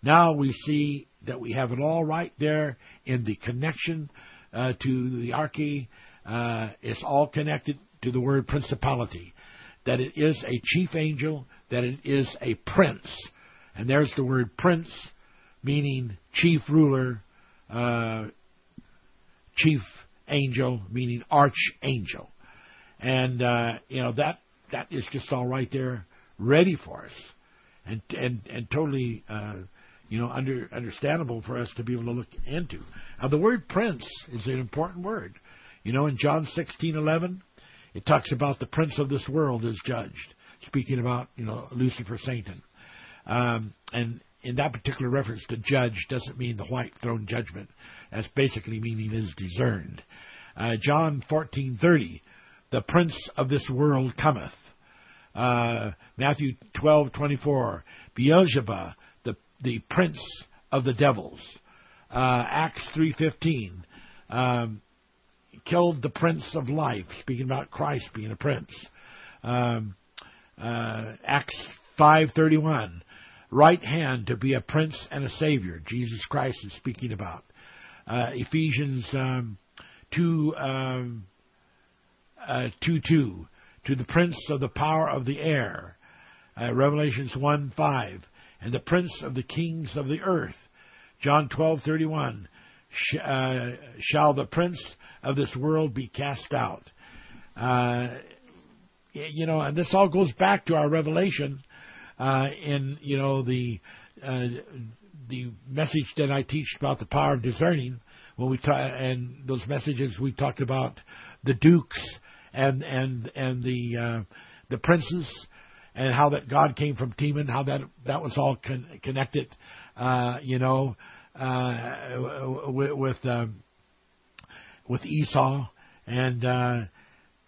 Now we see that we have it all right there in the connection uh, to the arche. Uh, it's all connected to the word principality. That it is a chief angel, that it is a prince. And there's the word prince, meaning chief ruler, uh, chief angel, meaning archangel. And, uh, you know, that that is just all right there, ready for us, and and and totally, uh, you know, under, understandable for us to be able to look into. Now, the word prince is an important word. You know, in John sixteen eleven, it talks about the prince of this world is judged, speaking about, you know, Lucifer, Satan. Um, and in that particular reference, to judge doesn't mean the white throne judgment. That's basically meaning is discerned. Uh, John fourteen thirty, the prince of this world cometh. Uh, Matthew twelve twenty-four, Beelzebub, the the prince of the devils. Uh, Acts three fifteen, um, killed the prince of life, speaking about Christ being a prince. Um, uh, Acts five thirty-one, right hand to be a prince and a savior, Jesus Christ is speaking about. Uh, Ephesians um, two, um, uh, two two, to the prince of the power of the air, uh, Revelations one five, and the prince of the kings of the earth, John twelve thirty-one, sh- uh, shall the prince of this world be cast out. Uh, you know, and this all goes back to our Revelation uh, in, you know, the uh, the message that I teach about the power of discerning. When we ta- and those messages we talked about the dukes. And and and the uh, the princes, and how that God came from Teman, how that that was all con- connected, uh, you know, uh, with with, um, with Esau, and uh,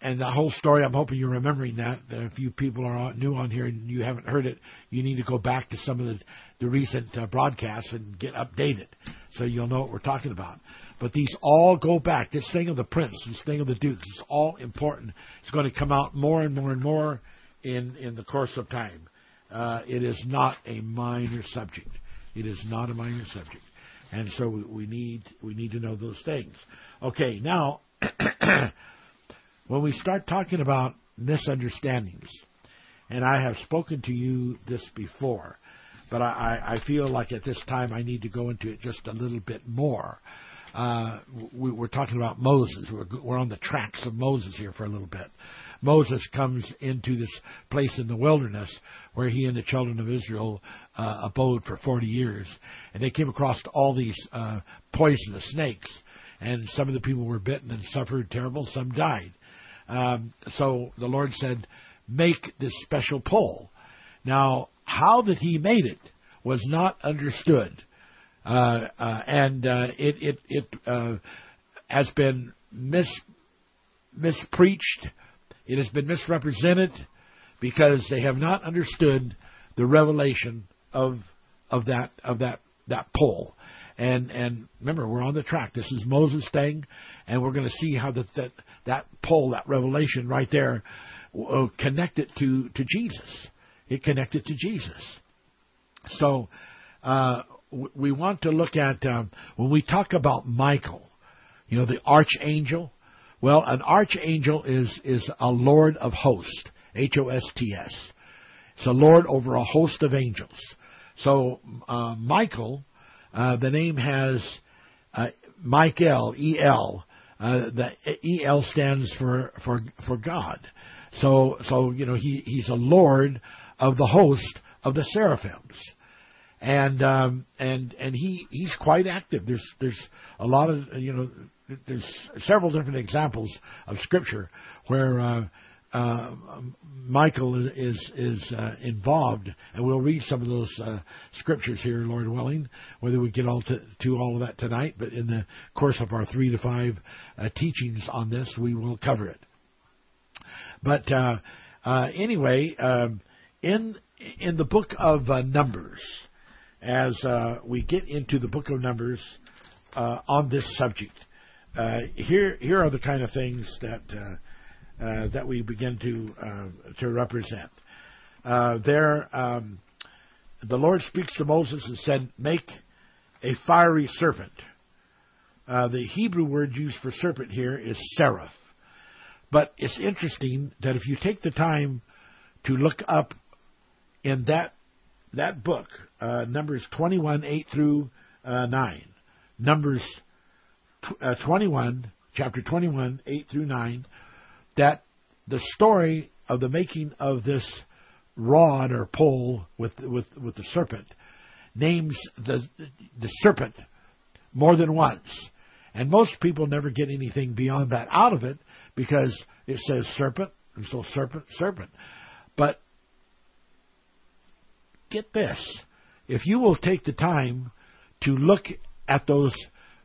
And the whole story, I'm hoping you're remembering that. If you people are new on here and you haven't heard it, you need to go back to some of the, the recent uh, broadcasts and get updated so you'll know what we're talking about. But these all go back. This thing of the prince, this thing of the dukes, it's all important. It's going to come out more and more and more in, in the course of time. Uh, it is not a minor subject. It is not a minor subject. And so we need we need to know those things. Okay, now, when we start talking about misunderstandings, and I have spoken to you this before, but I, I feel like at this time I need to go into it just a little bit more. Uh, we, we're talking about Moses. We're, we're on the tracks of Moses here for a little bit. Moses comes into this place in the wilderness where he and the children of Israel uh, abode for forty years. And they came across all these uh, poisonous snakes. And some of the people were bitten and suffered terrible. Some died. Um, so the Lord said, make this special pole. Now, how that he made it was not understood. Uh, uh, and uh, it, it, it uh, has been mis mispreached. It has been misrepresented because they have not understood the revelation of of that of that that pole. And and remember, we're on the track. This is Moses' thing, and we're going to see how that that that pole, that revelation right there, uh, connected to to Jesus. It connected to Jesus. So uh, we want to look at um, when we talk about Michael, you know, the archangel. Well, an archangel is, is a Lord of hosts, H O S T S. It's a Lord over a host of angels. So uh, Michael, uh, the name has uh, Michael, E L. Uh, the E L stands for, for for God. So, so you know, he, he's a Lord of the host of the seraphims. And um, and and he, he's quite active. There's there's a lot of, you know, there's several different examples of Scripture where uh, uh, Michael is is uh, involved, and we'll read some of those uh, Scriptures here, Lord willing. Whether we get all to, to all of that tonight, but in the course of our three to five uh, teachings on this, we will cover it. But uh, uh, anyway, um, in in the book of uh, Numbers. As uh, we get into the book of Numbers uh, on this subject, uh, here here are the kind of things that uh, uh, that we begin to uh, to represent. Uh, there, um, the Lord speaks to Moses and said, "Make a fiery serpent." Uh, the Hebrew word used for serpent here is seraph, but it's interesting that if you take the time to look up in that. That book, uh, Numbers twenty-one, eight through uh, nine. Numbers tw- uh, twenty-one, chapter twenty-one, eight through nine, that the story of the making of this rod or pole with with, with the serpent names the, the serpent more than once. And most people never get anything beyond that out of it because it says serpent, and so serpent, serpent. But get this, if you will take the time to look at those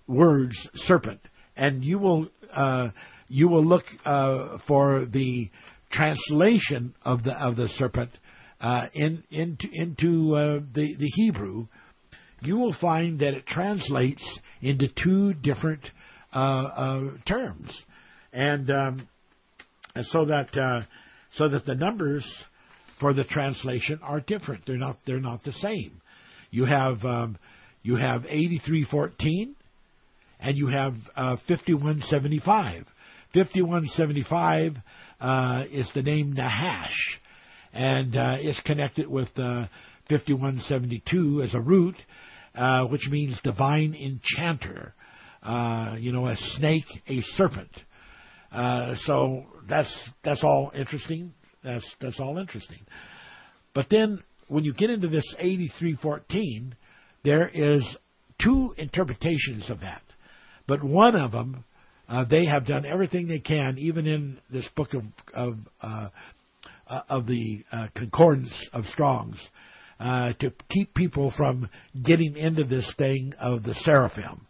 words, serpent, and you will uh, you will look uh, for the translation of the of the serpent uh, in, into into uh, the the Hebrew, you will find that it translates into two different uh, uh, terms, and um, and so that uh, so that the numbers for the translation are different. They're not. They're not the same. You have um, you have eighty-three fourteen, and you have uh, fifty-one seventy-five. fifty-one seventy-five uh, is the name Nahash, and uh, is connected with uh, fifty-one seventy-two as a root, uh, which means divine enchanter. Uh, you know, a snake, a serpent. Uh, so that's that's all interesting. That's that's all interesting. But then when you get into this eighty-three fourteen, there is two interpretations of that. But one of them, uh, they have done everything they can, even in this book of of, uh, uh, of the uh, Concordance of Strong's, uh, to keep people from getting into this thing of the seraphim.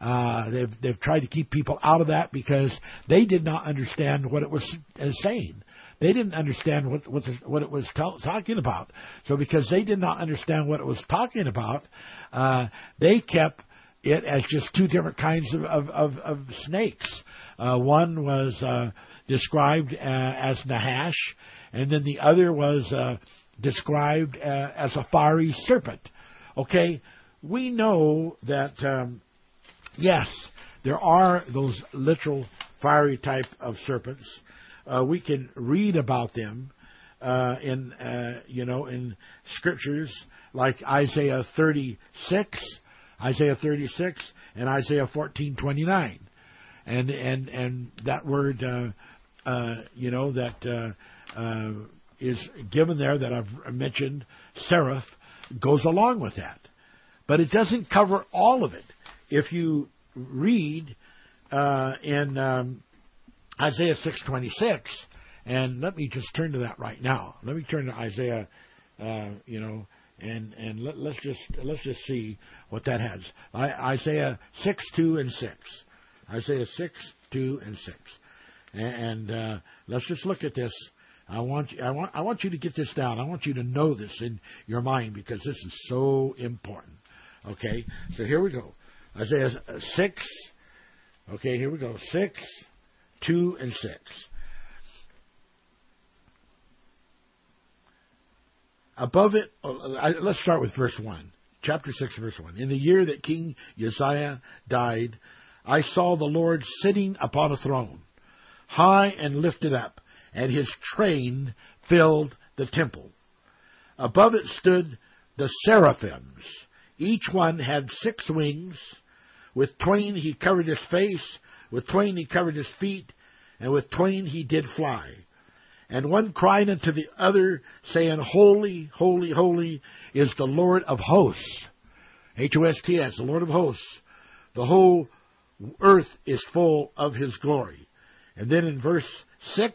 Uh, they've, they've tried to keep people out of that because they did not understand what it was saying. They didn't understand what what, the, what it was t- talking about. So because they did not understand what it was talking about, uh, they kept it as just two different kinds of, of, of, of snakes. Uh, one was uh, described uh, as Nahash, and then the other was uh, described uh, as a fiery serpent. Okay, we know that, um, yes, there are those literal fiery type of serpents. Uh, we can read about them uh, in, uh, you know, in scriptures like Isaiah thirty-six, Isaiah thirty-six, and Isaiah fourteen twenty-nine, and and and that word, uh, uh, you know, that uh, uh, is given there that I've mentioned, seraph, goes along with that, but it doesn't cover all of it. If you read uh, in um, Isaiah six twenty-six, and let me just turn to that right now. Let me turn to Isaiah, uh, you know, and and let, let's just let's just see what that has. I, Isaiah six two and six, Isaiah six two and six, and, and uh, let's just look at this. I want you, I want I want you to get this down. I want you to know this in your mind because this is so important. Okay, so here we go. Isaiah six. Okay, here we go. Six. Two and six. Above it, let's start with verse one. Chapter six, verse one. In the year that King Uzziah died, I saw the Lord sitting upon a throne, high and lifted up, and his train filled the temple. Above it stood the seraphims. Each one had six wings. With twain he covered his face, with twain he covered his feet, and with twain he did fly. And one cried unto the other, saying, Holy, holy, holy is the Lord of hosts. H O S T S, the Lord of hosts. The whole earth is full of his glory. And then in verse six,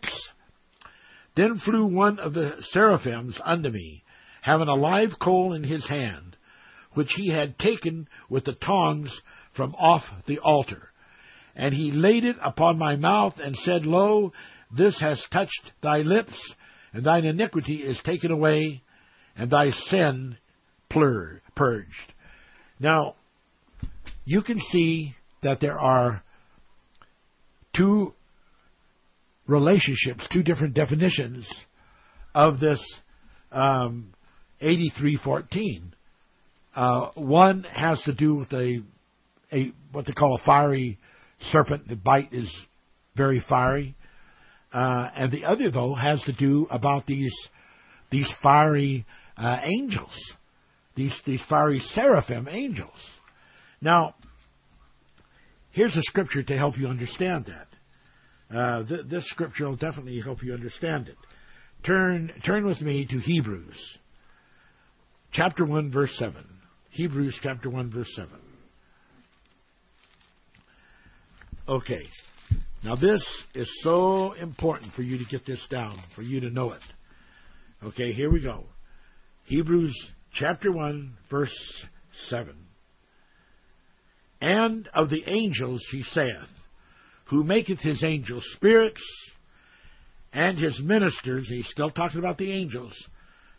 Then flew one of the seraphims unto me, having a live coal in his hand, which he had taken with the tongs from off the altar. And he laid it upon my mouth and said, Lo, this has touched thy lips, and thine iniquity is taken away, and thy sin purged. Now, you can see that there are two relationships, two different definitions of this um, eighty-three fourteen. Uh, one has to do with a, a what they call a fiery serpent. The bite is very fiery, uh, and the other though has to do about these these fiery uh, angels, these these fiery seraphim angels. Now, here's a scripture to help you understand that. Uh, th- this scripture will definitely help you understand it. Turn turn with me to Hebrews, chapter one, verse seven. Hebrews chapter one, verse seven. Okay, now this is so important for you to get this down, for you to know it. Okay, here we go. Hebrews chapter one, verse seven. And of the angels he saith, who maketh his angels spirits, and his ministers. He's still talking about the angels.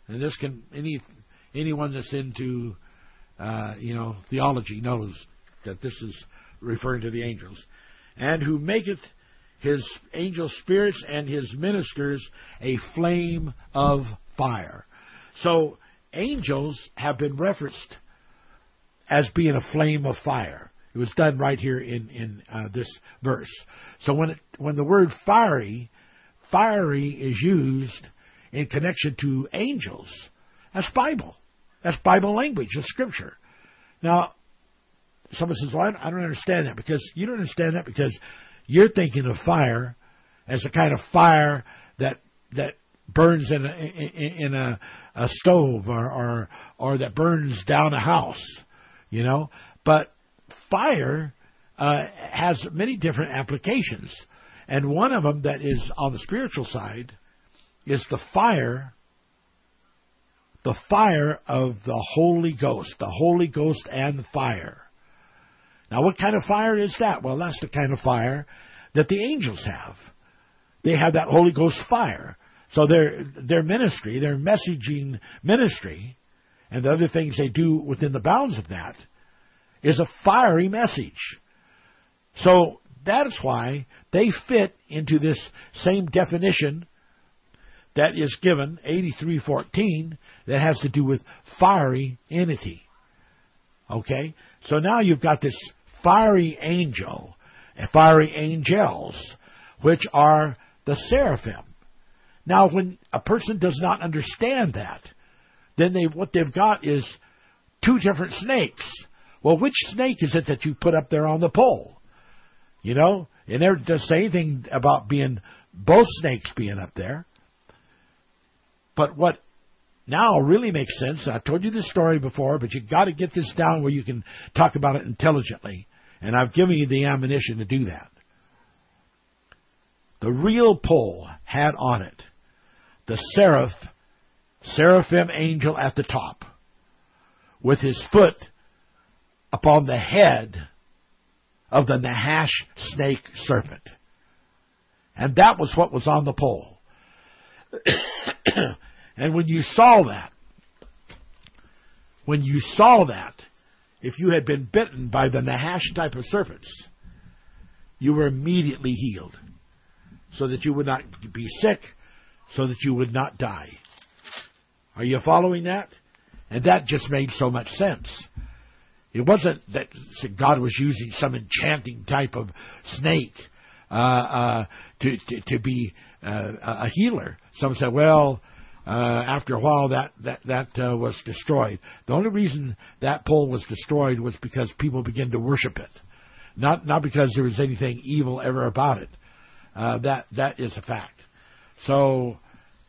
And this can, any anyone that's into, uh, you know, theology knows that this is referring to the angels. And who maketh his angel spirits and his ministers a flame of fire. So angels have been referenced as being a flame of fire. It was done right here in in uh, this verse. So when it, when the word fiery, fiery is used in connection to angels, that's Bible. That's Bible language. That's Scripture. Now, someone says, well, I don't understand that, because you don't understand that because you're thinking of fire as the kind of fire that that burns in a, in a, a stove or, or or that burns down a house, you know. But fire uh, has many different applications, and one of them that is on the spiritual side is the fire, the fire of the Holy Ghost, the Holy Ghost and fire. Now, what kind of fire is that? Well, that's the kind of fire that the angels have. They have that Holy Ghost fire. So their their ministry, their messaging ministry, and the other things they do within the bounds of that, is a fiery message. So that's why they fit into this same definition that is given, eighty-three fourteen, that has to do with fiery entity. Okay? So now you've got this fiery angel, fiery angels, which are the seraphim. Now, when a person does not understand that, then they what they've got is two different snakes. Well, which snake is it that you put up there on the pole? You know, it never does say anything about being both snakes being up there. But what now really makes sense, I told you this story before, but you've got to get this down where you can talk about it intelligently. And I've given you the ammunition to do that. The real pole had on it the seraph, seraphim angel at the top, with his foot upon the head of the Nahash snake serpent. And that was what was on the pole. And when you saw that, when you saw that, if you had been bitten by the Nahash type of serpents, you were immediately healed, so that you would not be sick, so that you would not die. Are you following that? And that just made so much sense. It wasn't that God was using some enchanting type of snake uh, uh, to, to to be uh, a healer. Some said, well, uh, after a while that that, that uh, was destroyed. The only reason that pole was destroyed was because people began to worship it. Not, not because there was anything evil ever about it. Uh, that that is a fact. So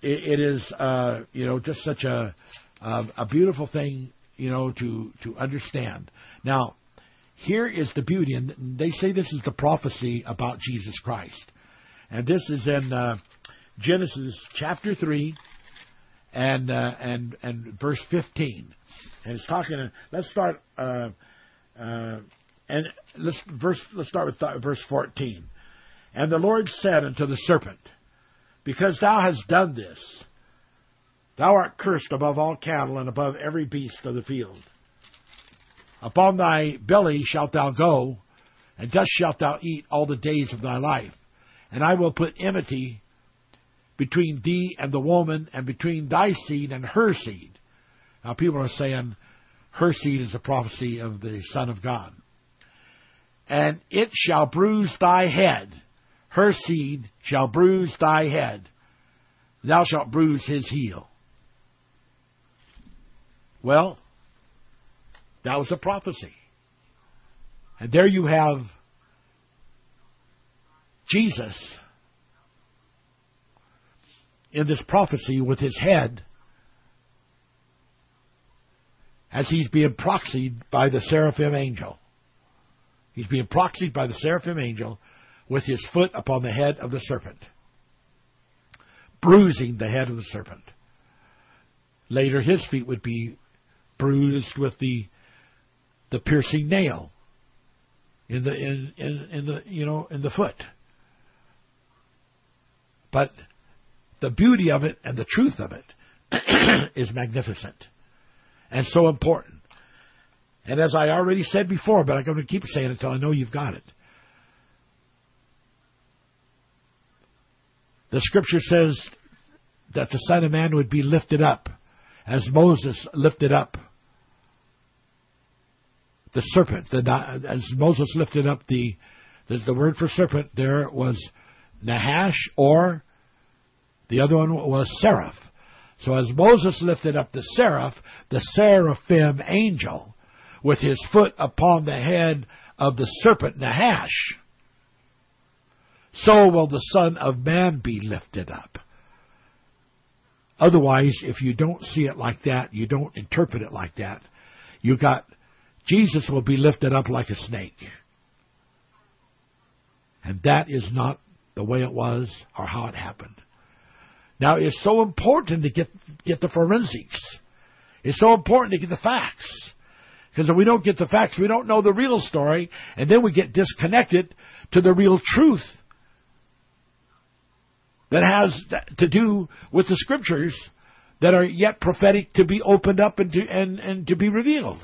it, it is uh, you know just such a, a a beautiful thing you know to to understand. Now here is the beauty, and they say this is the prophecy about Jesus Christ, and this is in uh, Genesis chapter three and uh, and and verse fifteen, and it's talking. Let's start uh, uh, and let's verse. Let's start with th- verse fourteen. And the Lord said unto the serpent, because thou hast done this, thou art cursed above all cattle and above every beast of the field. Upon thy belly shalt thou go, and dust shalt thou eat all the days of thy life. And I will put enmity between thee and the woman, and between thy seed and her seed. Now people are saying her seed is a prophecy of the Son of God. And it shall bruise thy head. Her seed shall bruise thy head. Thou shalt bruise his heel. Well, that was a prophecy. And there you have Jesus in this prophecy with his head as he's being proxied by the seraphim angel. He's being proxied by the seraphim angel with his foot upon the head of the serpent, bruising the head of the serpent. Later, his feet would be bruised with the the piercing nail in the in, in, in the you know in the foot. But the beauty of it and the truth of it is magnificent and so important. And as I already said before, but I'm going to keep saying it until I know you've got it. The Scripture says that the Son of Man would be lifted up, as Moses lifted up the serpent. The, as Moses lifted up the, the word for serpent, there was Nahash, or the other one was seraph. So as Moses lifted up the seraph, the seraphim angel, with his foot upon the head of the serpent Nahash, so will the Son of Man be lifted up. Otherwise, if you don't see it like that, you don't interpret it like that, you got Jesus will be lifted up like a snake. And that is not the way it was or how it happened. Now, it's so important to get, get the forensics. It's so important to get the facts. Because if we don't get the facts, we don't know the real story, and then we get disconnected to the real truth that has to do with the scriptures that are yet prophetic to be opened up and to, and, and to be revealed.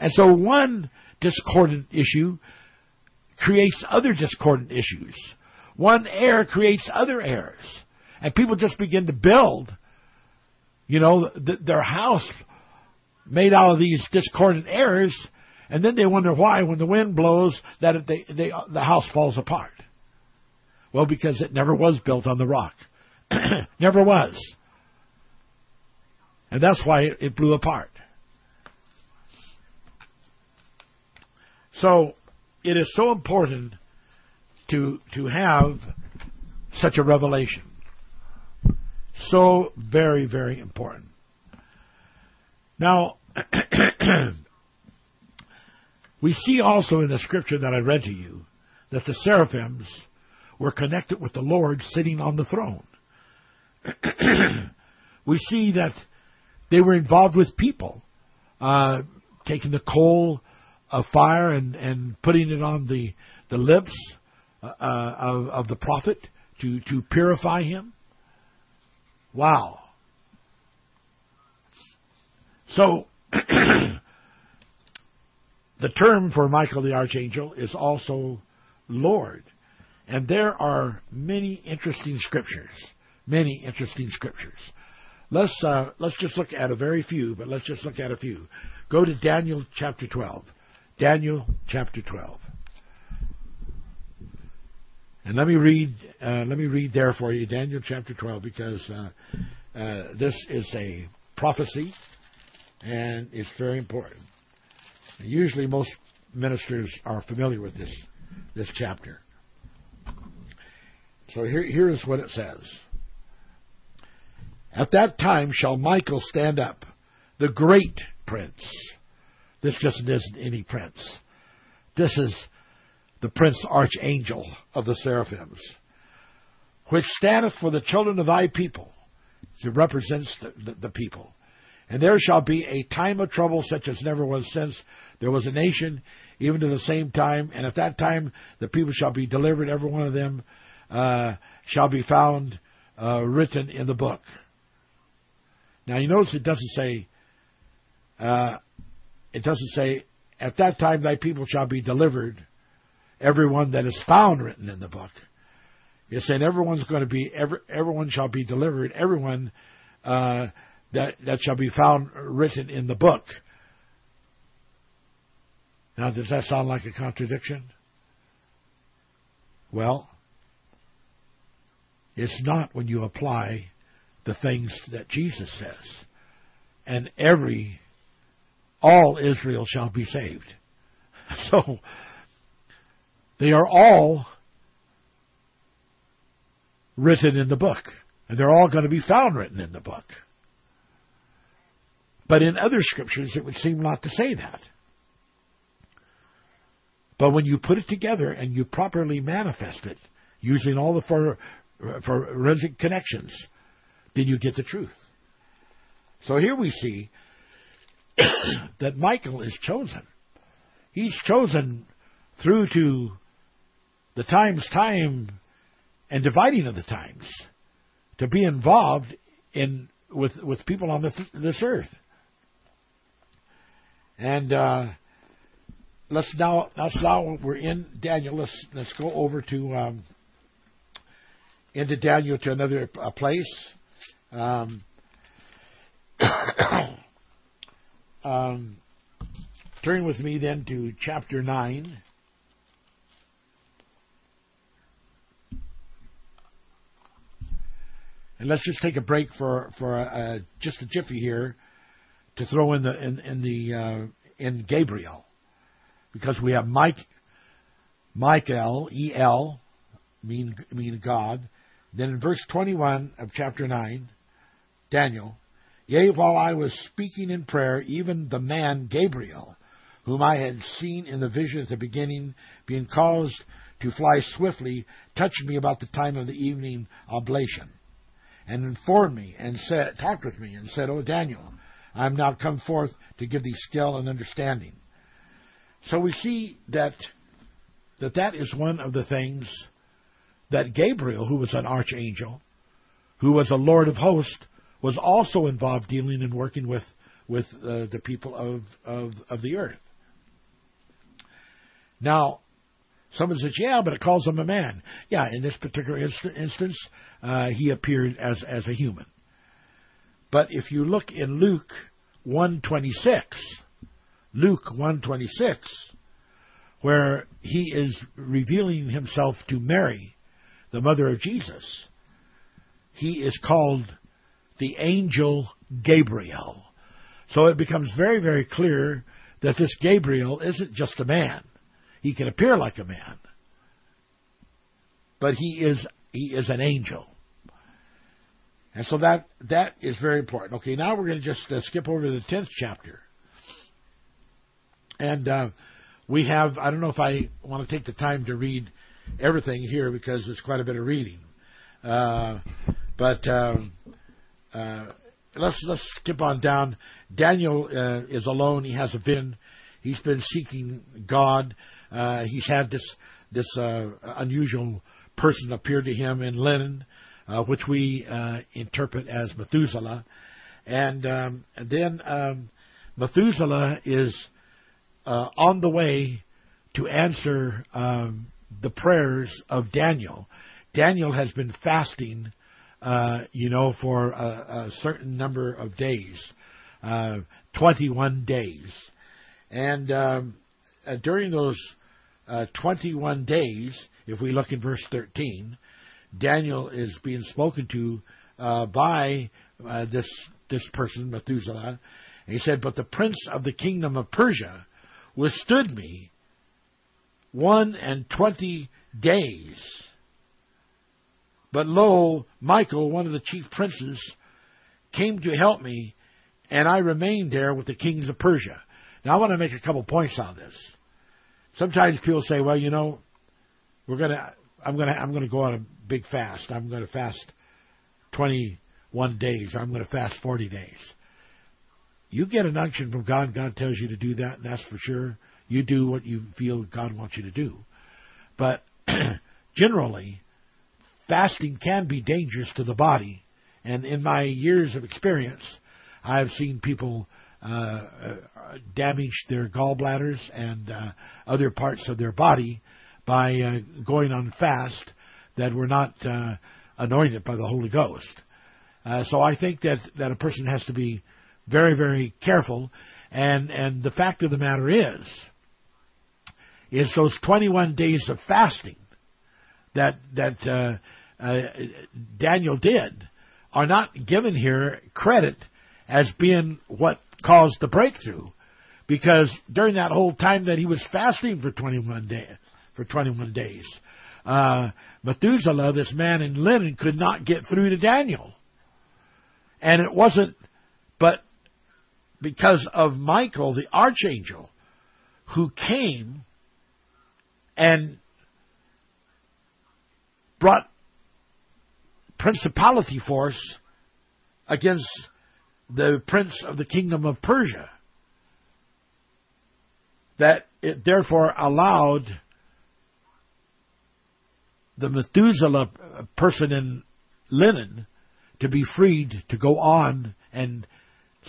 And so one discordant issue creates other discordant issues. One error creates other errors. And people just begin to build, you know, th- their house made out of these discordant errors, and then they wonder why, when the wind blows, that it, they, they, the house falls apart. Well, because it never was built on the rock. Never was. And that's why it, it blew apart. So, it is so important to to have such a revelation. So very, very important. Now, we see also in the scripture that I read to you that the seraphims were connected with the Lord sitting on the throne. We see that they were involved with people, uh, taking the coal of fire and, and putting it on the, the lips uh, of, of the prophet to, to purify him. Wow. So, the term for Michael the Archangel is also Lord. And there are many interesting scriptures. Many interesting scriptures. Let's uh, let's just look at a very few, but let's just look at a few. Go to Daniel chapter twelve. Daniel chapter twelve. And let me read uh, let me read there for you, Daniel chapter twelve, because uh, uh, this is a prophecy, and it's very important. Usually most ministers are familiar with this this chapter. So here, here is what it says. At that time shall Michael stand up, the great prince. This just isn't any prince. This is the prince archangel of the seraphims, which standeth for the children of thy people. He represents the, the, the people. And there shall be a time of trouble such as never was since there was a nation, even to the same time. And at that time the people shall be delivered, every one of them uh, shall be found uh, written in the book. Now you notice it doesn't say, uh, it doesn't say, at that time thy people shall be delivered, everyone that is found written in the book. It's saying everyone's going to be, every, everyone shall be delivered, everyone uh, that, that shall be found written in the book. Now, does that sound like a contradiction? Well, it's not when you apply the things that Jesus says. And every, all Israel shall be saved. So, they are all written in the book. And they're all going to be found written in the book. But in other scriptures, it would seem not to say that. But when you put it together and you properly manifest it, using all the for, for forensic connections, then you get the truth. So here we see that Michael is chosen. He's chosen through to the times, time, and dividing of the times, to be involved in with with people on this, this earth. And uh, let's now, let's now we're in Daniel. Let's let's go over to um, into Daniel to another a place. Um, um, turn with me then to chapter nine. And let's just take a break for for uh, just a jiffy here to throw in the in, in the uh, in Gabriel, because we have Mike, Michael, E L, mean mean God. Then in verse twenty-one of chapter nine, Daniel, yea, while I was speaking in prayer, even the man Gabriel, whom I had seen in the vision at the beginning, being caused to fly swiftly, touched me about the time of the evening oblation, and informed me, and said, talked with me, and said, O Daniel, I am now come forth to give thee skill and understanding. So we see that that, that is one of the things that Gabriel, who was an archangel, who was a Lord of hosts, was also involved dealing and working with, with uh, the people of, of, of the earth. Now, someone says, yeah, but it calls him a man. Yeah, in this particular inst- instance, uh, he appeared as, as a human. But if you look in Luke one twenty-six, Luke one twenty-six, where he is revealing himself to Mary, the mother of Jesus, he is called the angel Gabriel. So it becomes very, very clear that this Gabriel isn't just a man. He can appear like a man, but he is he is an angel. And so that, that is very important. Okay, now we're going to just uh, skip over to the tenth chapter. And uh, we have, I don't know if I want to take the time to read everything here because there's quite a bit of reading. Uh, but um, uh, let's, let's skip on down. Daniel uh, is alone. He has a vision. He's been seeking God. Uh, he's had this, this uh, unusual person appear to him in linen, Uh, which we uh, interpret as Methuselah. And um, then um, Methuselah is uh, on the way to answer um, the prayers of Daniel. Daniel has been fasting, uh, you know, for a, a certain number of days, uh, twenty-one days. And um, uh, during those uh, twenty-one days, if we look in verse thirteen, Daniel is being spoken to uh, by uh, this this person, Methuselah. And he said, but the prince of the kingdom of Persia withstood me one and twenty days. But lo, Michael, one of the chief princes, came to help me, and I remained there with the kings of Persia. Now, I want to make a couple points on this. Sometimes people say, well, you know, we're going to... I'm going to I'm going to go on a big fast. I'm going to fast twenty-one days. I'm going to fast forty days. You get an unction from God. God tells you to do that, and that's for sure. You do what you feel God wants you to do. But generally, fasting can be dangerous to the body. And in my years of experience, I've seen people uh, damage their gallbladders and uh, other parts of their body by uh, going on fast that were not uh, anointed by the Holy Ghost. Uh, so I think that, that a person has to be very, very careful. And, and the fact of the matter is, is those twenty-one days of fasting that, that uh, uh, Daniel did are not given here credit as being what caused the breakthrough. Because during that whole time that he was fasting for twenty-one days, for twenty-one days. Uh, Methuselah, this man in linen, could not get through to Daniel. And it wasn't, but because of Michael, the archangel, who came and brought principality force against the prince of the kingdom of Persia, that it therefore allowed the Methuselah person in linen to be freed to go on and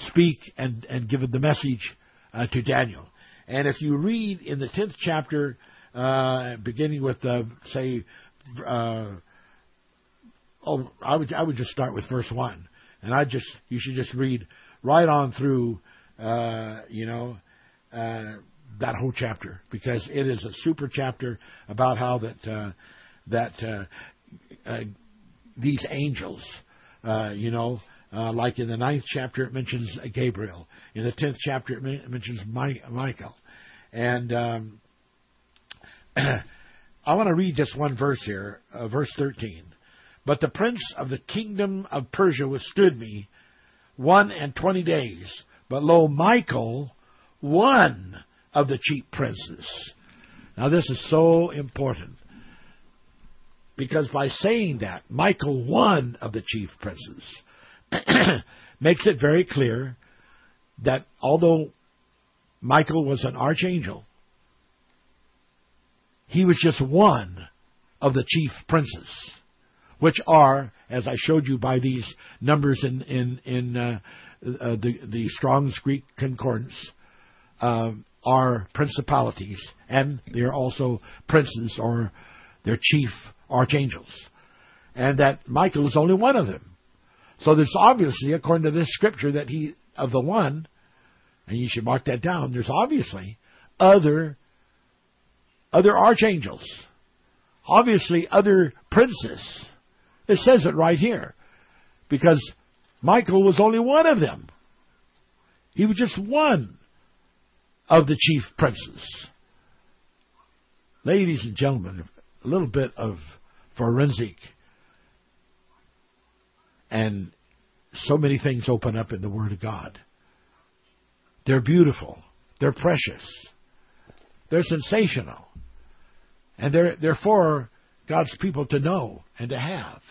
speak and, and give the message uh, to Daniel. And if you read in the tenth chapter, uh, beginning with, uh, say, uh, oh, I would I would just start with verse one, and I just you should just read right on through, uh, you know, uh, that whole chapter, because it is a super chapter about how that. Uh, that uh, uh, these angels, uh, you know, uh, like in the ninth chapter, it mentions Gabriel. In the tenth chapter, it mentions My- Michael. And um, I want to read just one verse here, uh, verse thirteen. But the prince of the kingdom of Persia withstood me one and twenty days. But lo, Michael, one of the chief princes. Now, this is so important. Because by saying that, Michael, one of the chief princes, makes it very clear that although Michael was an archangel, he was just one of the chief princes, which are, as I showed you by these numbers in in, in uh, uh, the, the Strong's Greek Concordance, uh, are principalities, and they are also princes, or their chief archangels, and that Michael is only one of them. So there's obviously, according to this scripture, that he of the one, and you should mark that down, there's obviously other other archangels, obviously other princes. It says it right here, because Michael was only one of them. He was just one of the chief princes. Ladies and gentlemen, a little bit of forensic, and so many things open up in the Word of God. They're beautiful. They're precious. They're sensational. And they're, they're for God's people to know and to have,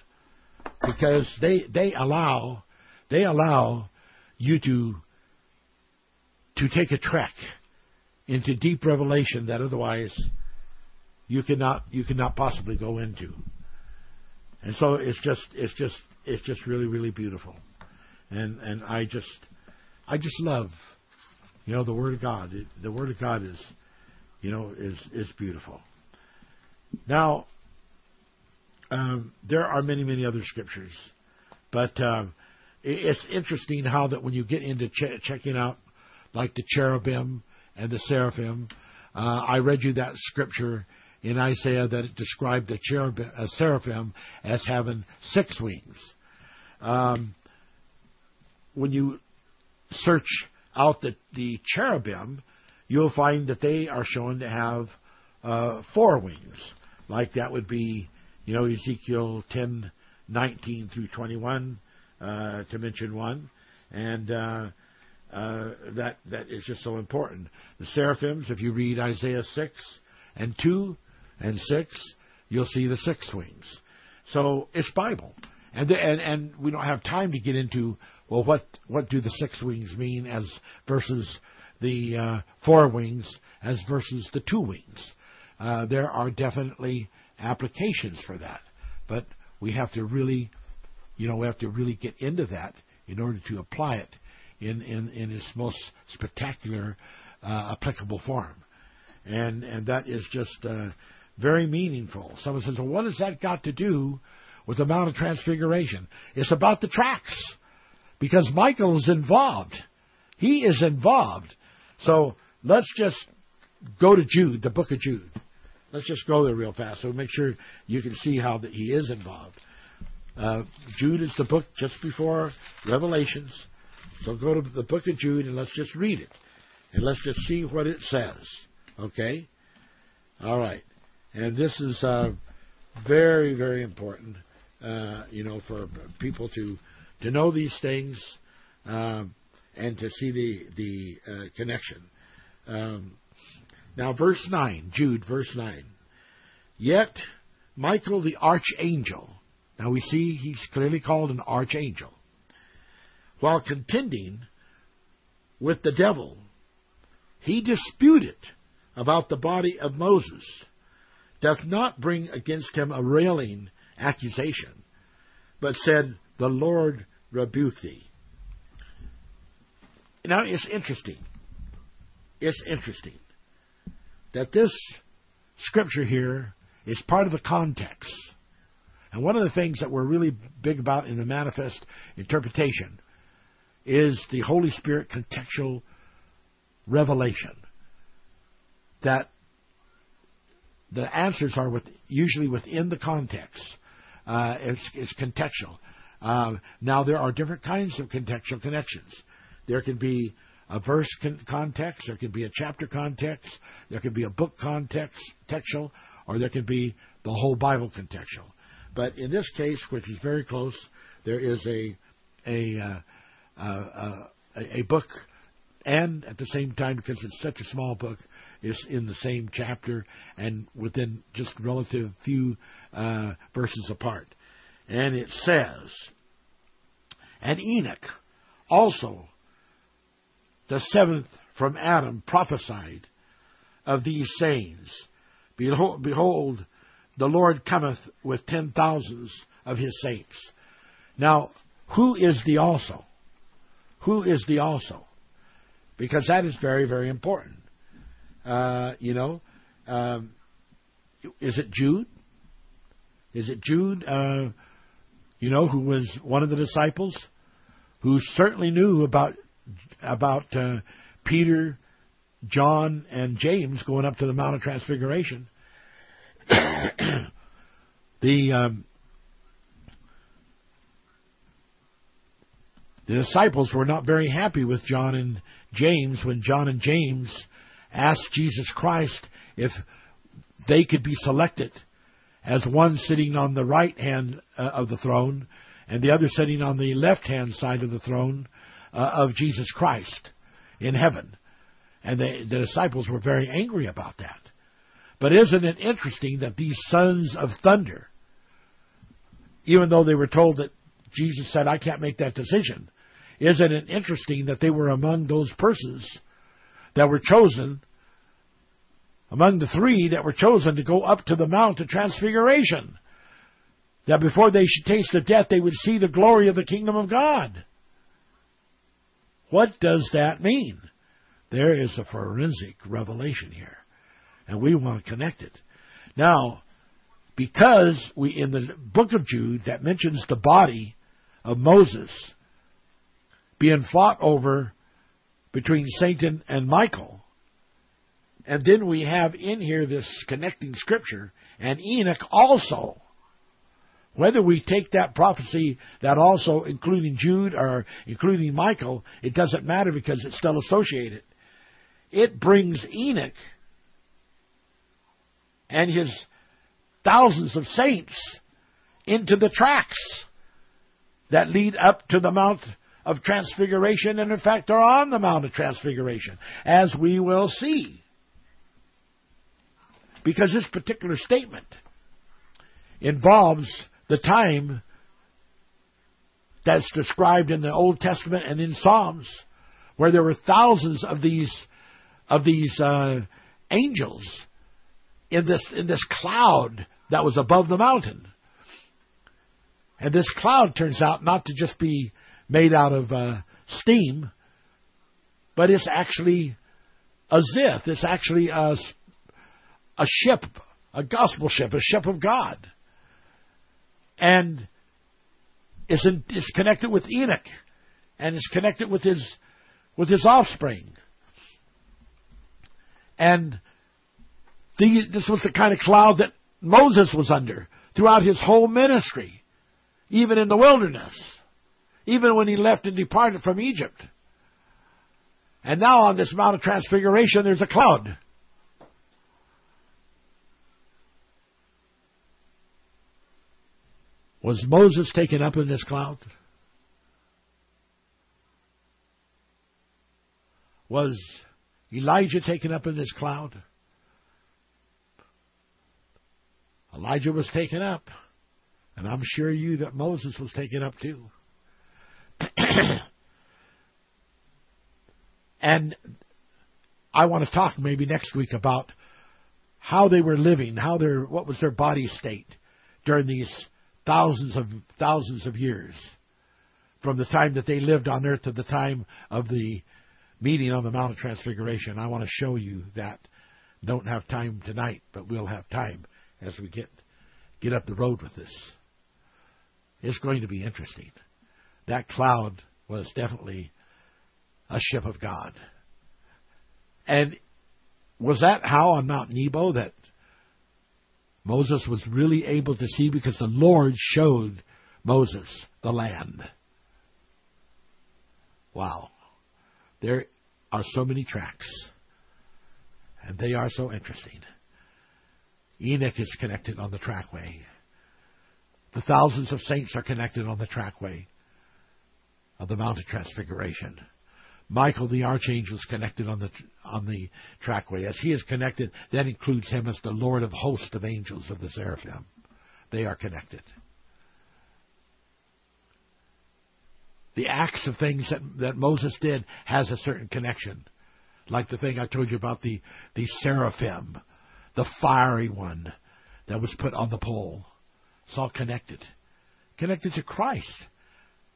because they they allow they allow you to to take a trek into deep revelation that otherwise you cannot you cannot possibly go into. And so it's just it's just it's just really, really beautiful. And and I just I just love, you know, the Word of God. It, the Word of God is, you know, is is beautiful. Now, Um, there are many, many other scriptures, but um, it's interesting how that when you get into ch- checking out, like the cherubim and the seraphim, uh, I read you that scripture in Isaiah that it described the cherubim, uh, seraphim as having six wings. Um, when you search out the, the cherubim, you'll find that they are shown to have uh, four wings. Like that would be, you know, Ezekiel ten nineteen through twenty-one, uh, to mention one, and uh, uh, that that is just so important. The seraphims, if you read Isaiah six and two and six, you'll see the six wings. So it's Bible, and the, and and we don't have time to get into, well, what what do the six wings mean as versus the uh, four wings as versus the two wings. Uh, there are definitely applications for that, but we have to really, you know, we have to really get into that in order to apply it in in, in its most spectacular, uh, applicable form, and and that is just uh, very meaningful. Someone says, "Well, what has that got to do with the Mount of Transfiguration?" It's about the tracks, because Michael is involved. He is involved. So let's just go to Jude, the book of Jude. Let's just go there real fast so make sure you can see how that he is involved. Uh, Jude is the book just before Revelations. So go to the book of Jude and let's just read it. And let's just see what it says. Okay? All right. And this is uh, very, very important, uh, you know, for people to, to know these things uh, and to see the, the uh, connection. Um Now, verse nine, Jude, verse nine. Yet, Michael the archangel, now we see he's clearly called an archangel, while contending with the devil, he disputed about the body of Moses, doth not bring against him a railing accusation, but said, the Lord rebuke thee. Now, it's interesting. It's interesting. That this scripture here is part of the context. And one of the things that we're really big about in the manifest interpretation is the Holy Spirit contextual revelation. That the answers are with, usually within the context. Uh, it's, it's contextual. Uh, now, there are different kinds of contextual connections. There can be a verse context, there can be a chapter context, there can be a book context, contextual, or there can be the whole Bible contextual. But in this case, which is very close, there is a a uh, uh, uh, a book, and at the same time, because it's such a small book, it's in the same chapter and within just relative few uh, verses apart. And it says, and Enoch also the seventh from Adam, prophesied of these sayings, Behold, behold the Lord cometh with ten thousands of his saints. Now, who is the also? Who is the also? Because that is very, very important. Uh, you know, um, is it Jude? Is it Jude, uh, you know, who was one of the disciples, who certainly knew about about uh, Peter, John, and James going up to the Mount of Transfiguration. the um, the disciples were not very happy with John and James when John and James asked Jesus Christ if they could be selected as one sitting on the right hand uh, of the throne and the other sitting on the left-hand side of the throne uh, of Jesus Christ in heaven. And they, the disciples were very angry about that. But isn't it interesting that these sons of thunder, even though they were told that Jesus said, I can't make that decision, isn't it interesting that they were among those persons that were chosen, among the three that were chosen to go up to the Mount of Transfiguration, that before they should taste the death, they would see the glory of the kingdom of God? What does that mean? There is a forensic revelation here, and we want to connect it. Now, because we in the book of Jude that mentions the body of Moses being fought over between Satan and Michael, and then we have in here this connecting scripture, and Enoch also. Whether we take that prophecy, that also including Jude or including Michael, it doesn't matter because it's still associated. It brings Enoch and his thousands of saints into the tracks that lead up to the Mount of Transfiguration, and in fact are on the Mount of Transfiguration, as we will see. Because this particular statement involves the time that's described in the Old Testament and in Psalms, where there were thousands of these of these uh, angels in this in this cloud that was above the mountain, and this cloud turns out not to just be made out of uh, steam, but it's actually a zith. It's actually a a ship, a gospel ship, a ship of God. And it's, in, it's connected with Enoch, and it's connected with his with his offspring. And the, this was the kind of cloud that Moses was under throughout his whole ministry, even in the wilderness, even when he left and departed from Egypt. And now on this Mount of Transfiguration, there's a cloud. Was Moses taken up in this cloud? Was Elijah taken up in this cloud? Elijah was taken up. And I'm sure you that Moses was taken up too. And I want to talk maybe next week about how they were living, how their what was their body state during these Thousands of thousands of years from the time that they lived on earth to the time of the meeting on the Mount of Transfiguration. I want to show you that. Don't have time tonight, but we'll have time as we get get up the road with this. It's going to be interesting. That cloud was definitely a ship of God. And was that how on Mount Nebo that Moses was really able to see, because the Lord showed Moses the land? Wow. There are so many tracks, and they are so interesting. Enoch is connected on the trackway. The thousands of saints are connected on the trackway of the Mount of Transfiguration. Michael the Archangel is connected on the on the trackway. As he is connected, that includes him as the Lord of hosts of angels of the seraphim. They are connected. the acts of things that, that Moses did has a certain connection. Like the thing I told you about the, the seraphim, the fiery one that was put on the pole. It's all connected. Connected to Christ.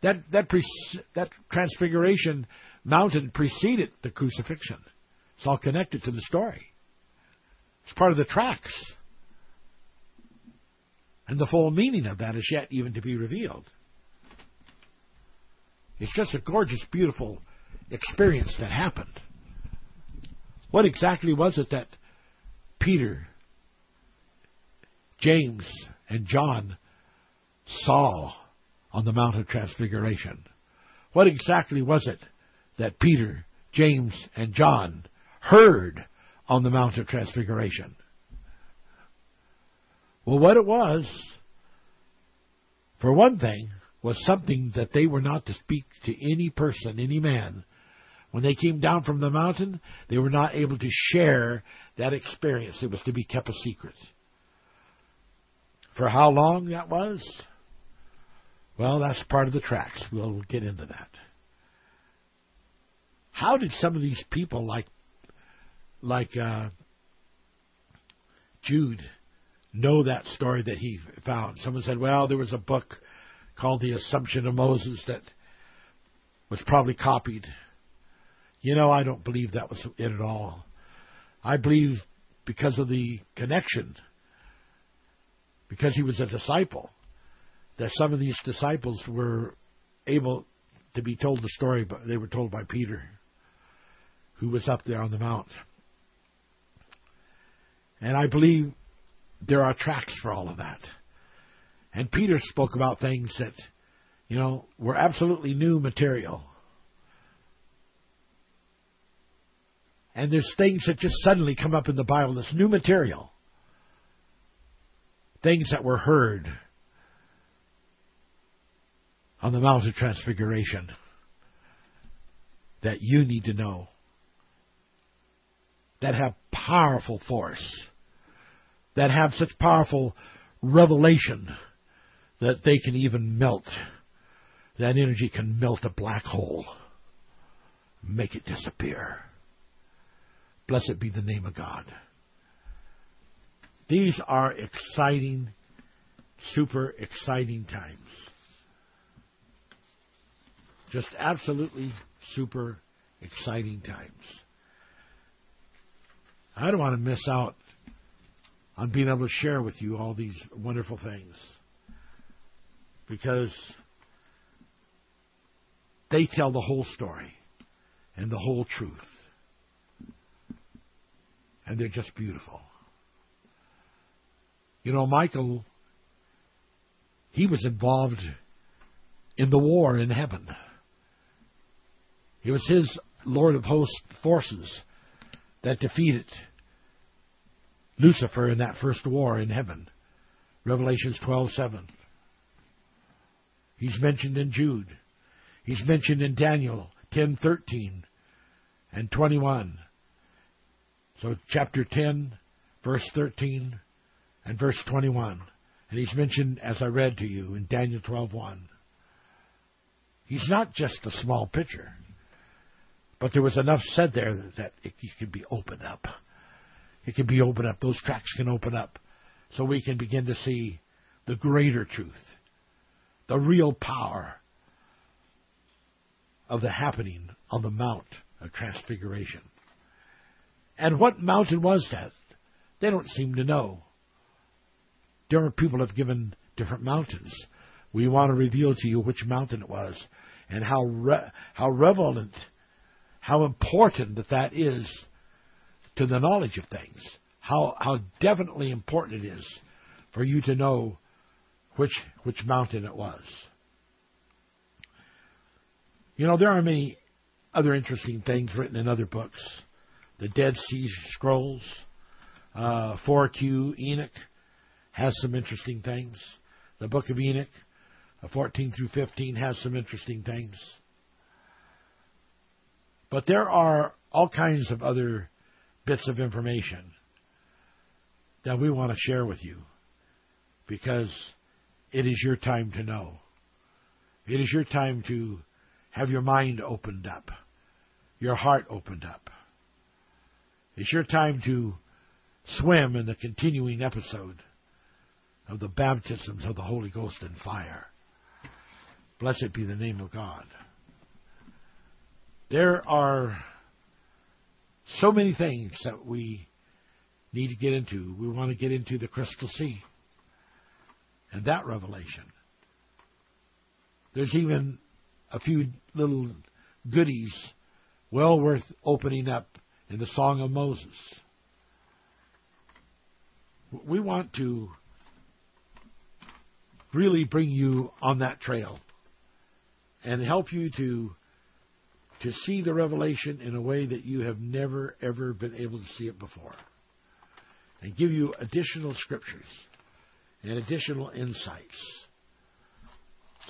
That that pre- that transfiguration mountain preceded the crucifixion. It's all connected to the story. It's part of the tracks. And the full meaning of that is yet even to be revealed. It's just a gorgeous, beautiful experience that happened. What exactly was it that Peter, James, and John saw on the Mount of Transfiguration? What exactly was it that Peter, James, and John heard on the Mount of Transfiguration? Well, what it was, for one thing, was something that they were not to speak to any person, any man. When they came down from the mountain, they were not able to share that experience. It was to be kept a secret. For how long that was? Well, that's part of the tracks. We'll get into that. How did some of these people like like uh, Jude know that story that he found? Someone said, well, there was a book called The Assumption of Moses that was probably copied. You know, I don't believe that was it at all. I believe because of the connection, because he was a disciple, that some of these disciples were able to be told the story, but they were told by Peter, who was up there on the mount. And I believe there are tracks for all of that. And Peter spoke about things that, you know, were absolutely new material. And there's things that just suddenly come up in the Bible that's new material. Things that were heard on the Mount of Transfiguration that you need to know, that have powerful force, that have such powerful revelation that they can even melt. That energy can melt a black hole, make it disappear. Blessed be the name of God. These are exciting, super exciting times. Just absolutely super exciting times. I don't want to miss out on being able to share with you all these wonderful things, because they tell the whole story and the whole truth. And they're just beautiful. You know, Michael, he was involved in the war in heaven. It was his Lord of Hosts forces that defeated Lucifer in that first war in heaven. Revelation twelve seven. He's mentioned in Jude. He's mentioned in Daniel ten thirteen and twenty-one. So chapter ten, verse thirteen and verse twenty-one. And he's mentioned, as I read to you, in Daniel twelve one. He's not just a small picture, but there was enough said there that it could be opened up. It can be opened up. Those tracks can open up so we can begin to see the greater truth, the real power of the happening on the Mount of Transfiguration. And what mountain was that? They don't seem to know. Different people have given different mountains. We want to reveal to you which mountain it was and how re- how relevant, how important that that is to the knowledge of things. How how definitely important it is for you to know which which mountain it was. You know, there are many other interesting things written in other books. The Dead Sea Scrolls, uh, four Q, Enoch has some interesting things. The Book of Enoch, fourteen through fifteen, has some interesting things. But there are all kinds of other bits of information that we want to share with you, because it is your time to know. It is your time to Have your mind opened up. Your heart opened up. It's your time to swim in the continuing episode of the baptisms of the Holy Ghost and fire. Blessed be the name of God. There are so many things that we need to get into. We want to get into the crystal sea and that revelation. There's even a few little goodies well worth opening up in the Song of Moses. We want to really bring you on that trail and help you to to see the revelation in a way that you have never, ever been able to see it before, and give you additional scriptures and additional insights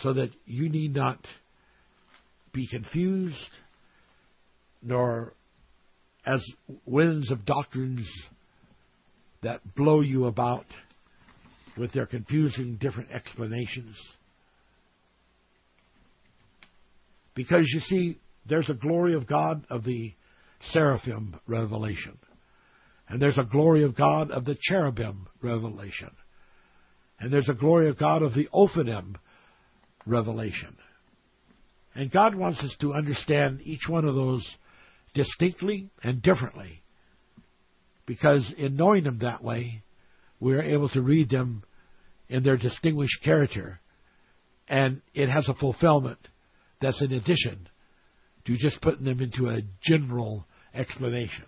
so that you need not be confused, nor as winds of doctrines that blow you about with their confusing different explanations. Because you see, there's a glory of God of the seraphim revelation. And there's a glory of God of the cherubim revelation. And there's a glory of God of the Ophanim revelation. And God wants us to understand each one of those distinctly and differently. Because in knowing them that way, we are able to read them in their distinguished character. And it has a fulfillment that's in addition to just putting them into a general explanation.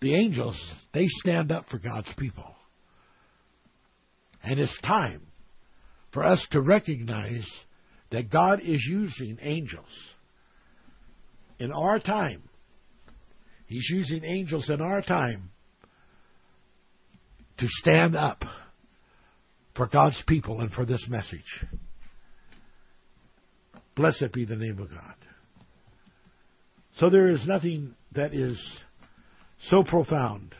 The angels, they stand up for God's people. And it's time for us to recognize that God is using angels. In our time, He's using angels in our time to stand up for God's people and for this message. Blessed be the name of God. So there is nothing that is so profound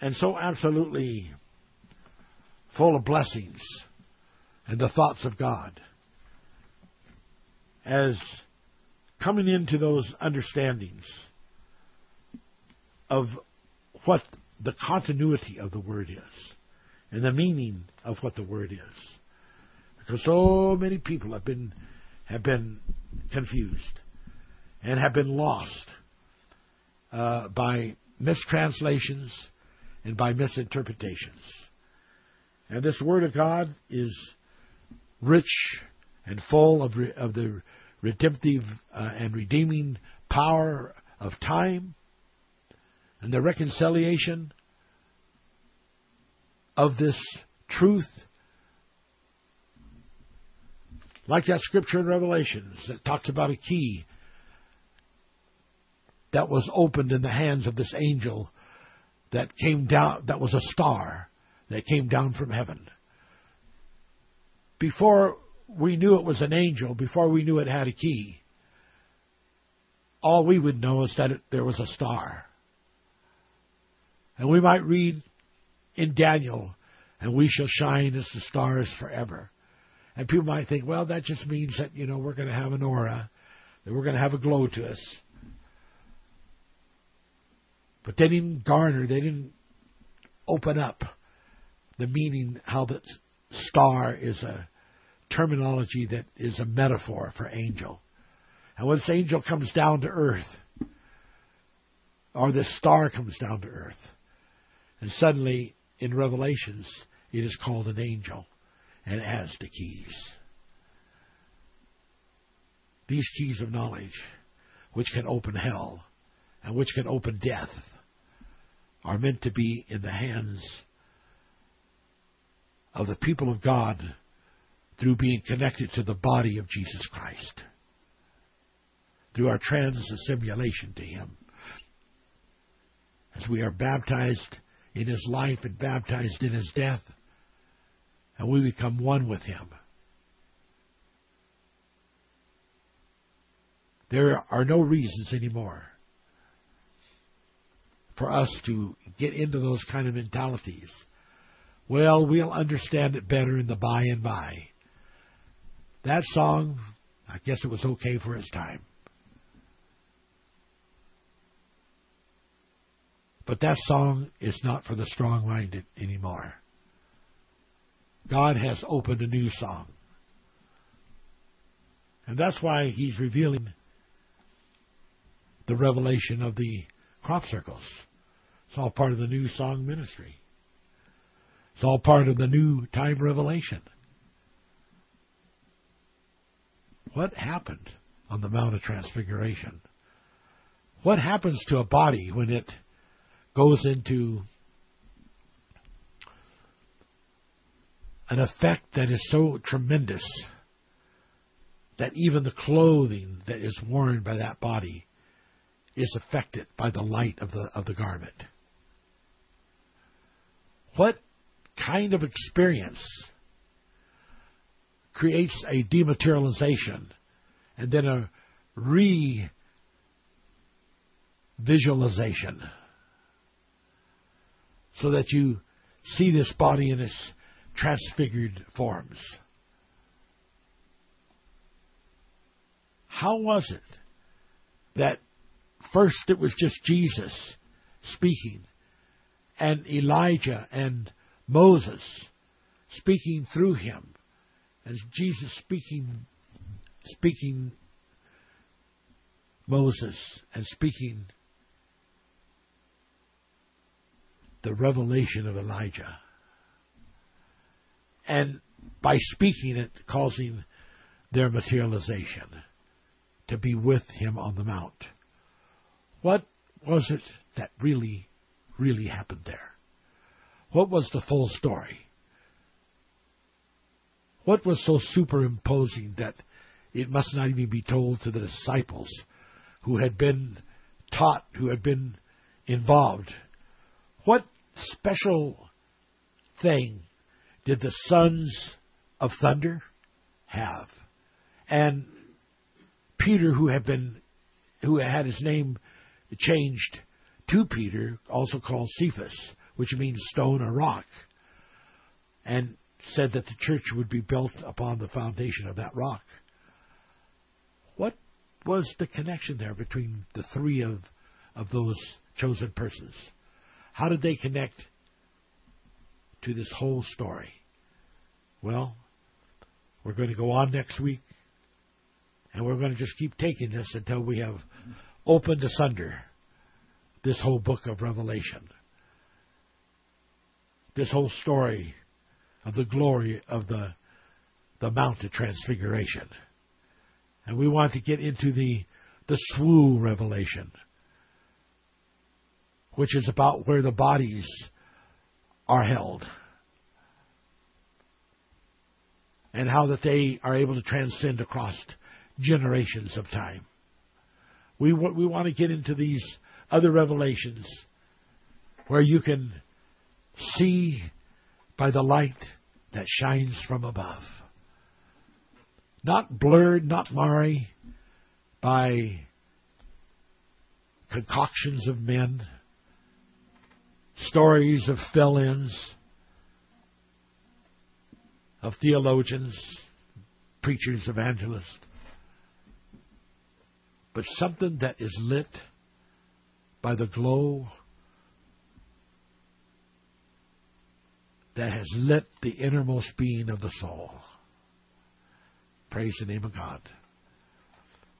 and so absolutely full of blessings and the thoughts of God as coming into those understandings of what the continuity of the Word is and the meaning of what the Word is. Because so many people have been have been confused and have been lost uh, by mistranslations and by misinterpretations. And this Word of God is rich and full of, re, of the redemptive uh, and redeeming power of time and the reconciliation of this truth. Like that scripture in Revelations that talks about a key that was opened in the hands of this angel that came down, that was a star that came down from heaven. Before we knew it was an angel, before we knew it had a key, all we would know is that it, there was a star. And we might read in Daniel, and we shall shine as the stars forever. And people might think, well, that just means that, you know, we're going to have an aura, that we're going to have a glow to us. But they didn't garner, they didn't open up the meaning, how the star is a terminology that is a metaphor for angel. And when this angel comes down to earth, or this star comes down to earth, and suddenly in Revelations it is called an angel, and it has the keys. These keys of knowledge, which can open hell, and which can open death, are meant to be in the hands of the people of God through being connected to the body of Jesus Christ, through our transassimilation to Him, as we are baptized in His life and baptized in His death, and we become one with Him. There are no reasons anymore for us to get into those kind of mentalities Well, we'll understand it better in the by and by. That song, I guess it was okay for its time. But that song is not for the strong-minded anymore. God has opened a new song. And that's why he's revealing the revelation of the crop circles. It's all part of the new song ministry. It's all part of the new time revelation. What happened on the Mount of Transfiguration? What happens to a body when it goes into an effect that is so tremendous that even the clothing that is worn by that body is affected by the light of the of the garment? What kind of experience creates a dematerialization and then a re-visualization so that you see this body in its transfigured forms? How was it that first it was just Jesus speaking and Elijah and Moses speaking through him, as Jesus speaking speaking Moses and speaking the revelation of Elijah, and by speaking it causing their materialization to be with him on the mount? What was it that really, really happened there? What was the full story? What was so superimposing that it must not even be told to the disciples who had been taught, who had been involved? What special thing did the sons of thunder have? And Peter, who had been, who had his name changed to Peter, also called Cephas, which means stone or rock, and said that the church would be built upon the foundation of that rock. What was the connection there between the three of, of those chosen persons? How did they connect to this whole story? Well, we're going to go on next week, and we're going to just keep taking this until we have opened asunder this whole book of Revelation. This whole story of the glory of the the Mount of Transfiguration. And we want to get into the the swoo revelation, which is about where the bodies are held and how that they are able to transcend across generations of time. We we want to get into these other revelations where you can see by the light that shines from above. Not blurred, not marred by concoctions of men, stories of fill-ins, of theologians, preachers, evangelists, but something that is lit by the glow that has lit the innermost being of the soul. Praise the name of God.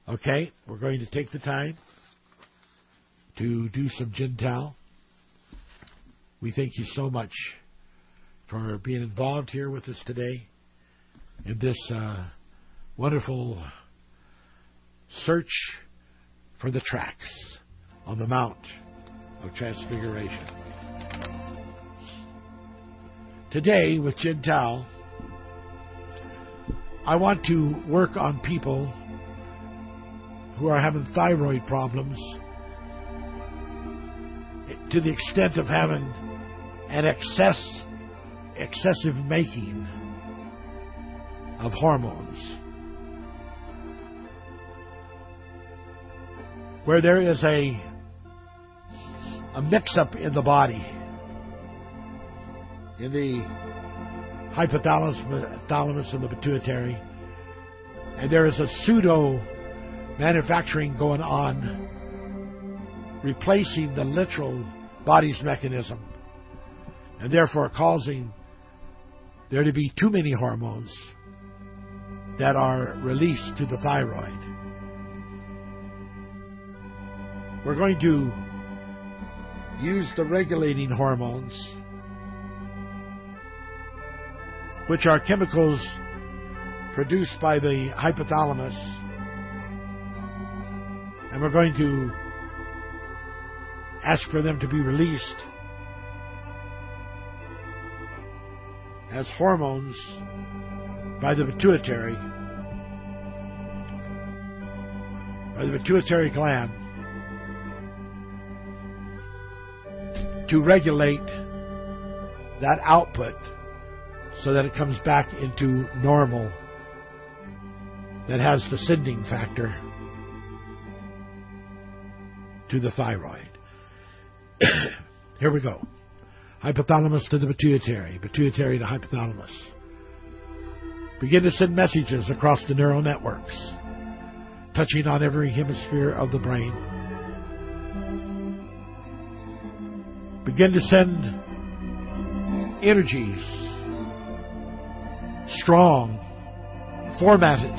Okay, we're going to take the time to do some Gentile. We thank you so much for being involved here with us today in this uh, wonderful search for the tracks on the Mount of Transfiguration. Today, with Gentile, I want to work on people who are having thyroid problems to the extent of having an excess, excessive making of hormones, where there is a, a mix-up in the body in the hypothalamus and the pituitary. And there is a pseudo-manufacturing going on, replacing the literal body's mechanism, and therefore causing there to be too many hormones that are released to the thyroid. We're going to use the regulating hormones, which are chemicals produced by the hypothalamus, and we're going to ask for them to be released as hormones by the pituitary, by the pituitary gland, to regulate that output so that it comes back into normal, that has the sending factor to the thyroid. Here we go. Hypothalamus to the pituitary, pituitary to hypothalamus. Begin to send messages across the neural networks, touching on every hemisphere of the brain. Begin to send energies, strong, formatted,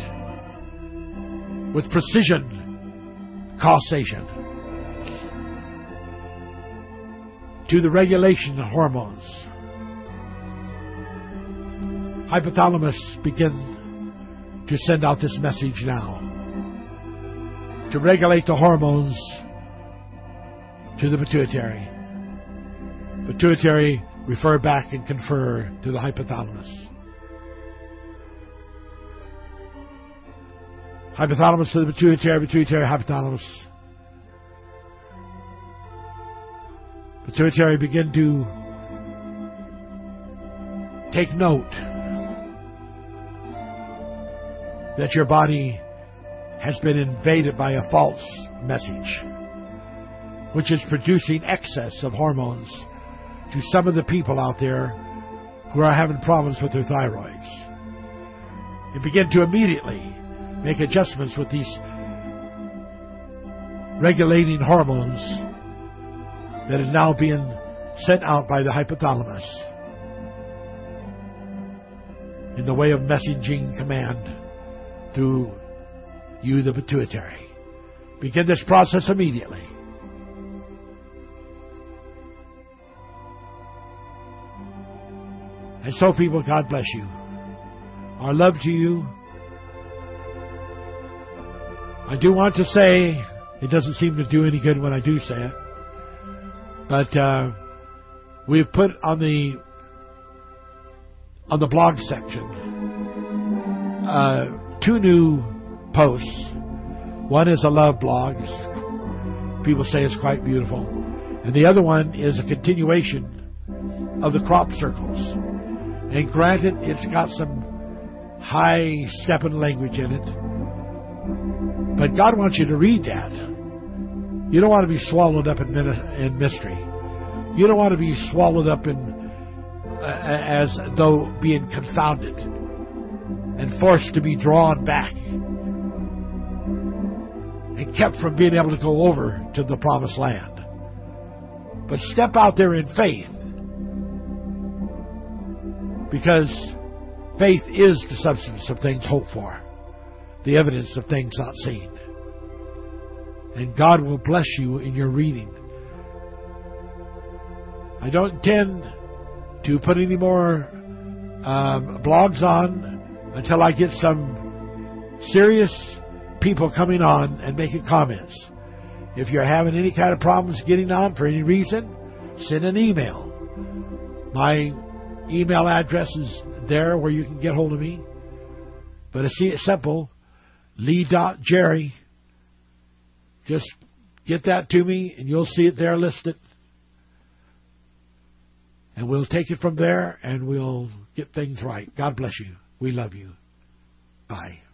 with precision, causation, to the regulation of hormones. Hypothalamus, begin to send out this message now, to regulate the hormones to the pituitary. Pituitary, refer back and confer to the hypothalamus. Hypothalamus to the pituitary, pituitary, hypothalamus. Pituitary, begin to take note that your body has been invaded by a false message, which is producing excess of hormones to some of the people out there who are having problems with their thyroids. And begin to immediately make adjustments with these regulating hormones that is now being sent out by the hypothalamus in the way of messaging command through you, the pituitary. Begin this process immediately. And so, people, God bless you. Our love to you. I do want to say, it doesn't seem to do any good when I do say it, but uh, we've put on the on the blog section uh, two new posts. One is a love blog. People say it's quite beautiful. And the other one is a continuation of the crop circles. And granted, it's got some high-stepping language in it. But God wants you to read that. You don't want to be swallowed up in mystery. You don't want to be swallowed up in uh, as though being confounded and forced to be drawn back and kept from being able to go over to the promised land. But step out there in faith, because faith is the substance of things hoped for, the evidence of things not seen. And God will bless you in your reading. I don't intend to put any more um, blogs on until I get some serious people coming on and making comments. If you're having any kind of problems getting on for any reason, send an email. My email address is there where you can get hold of me. But it's simple. Lee dot Jerry. Just get that to me and you'll see it there listed. And we'll take it from there and we'll get things right. God bless you. We love you. Bye.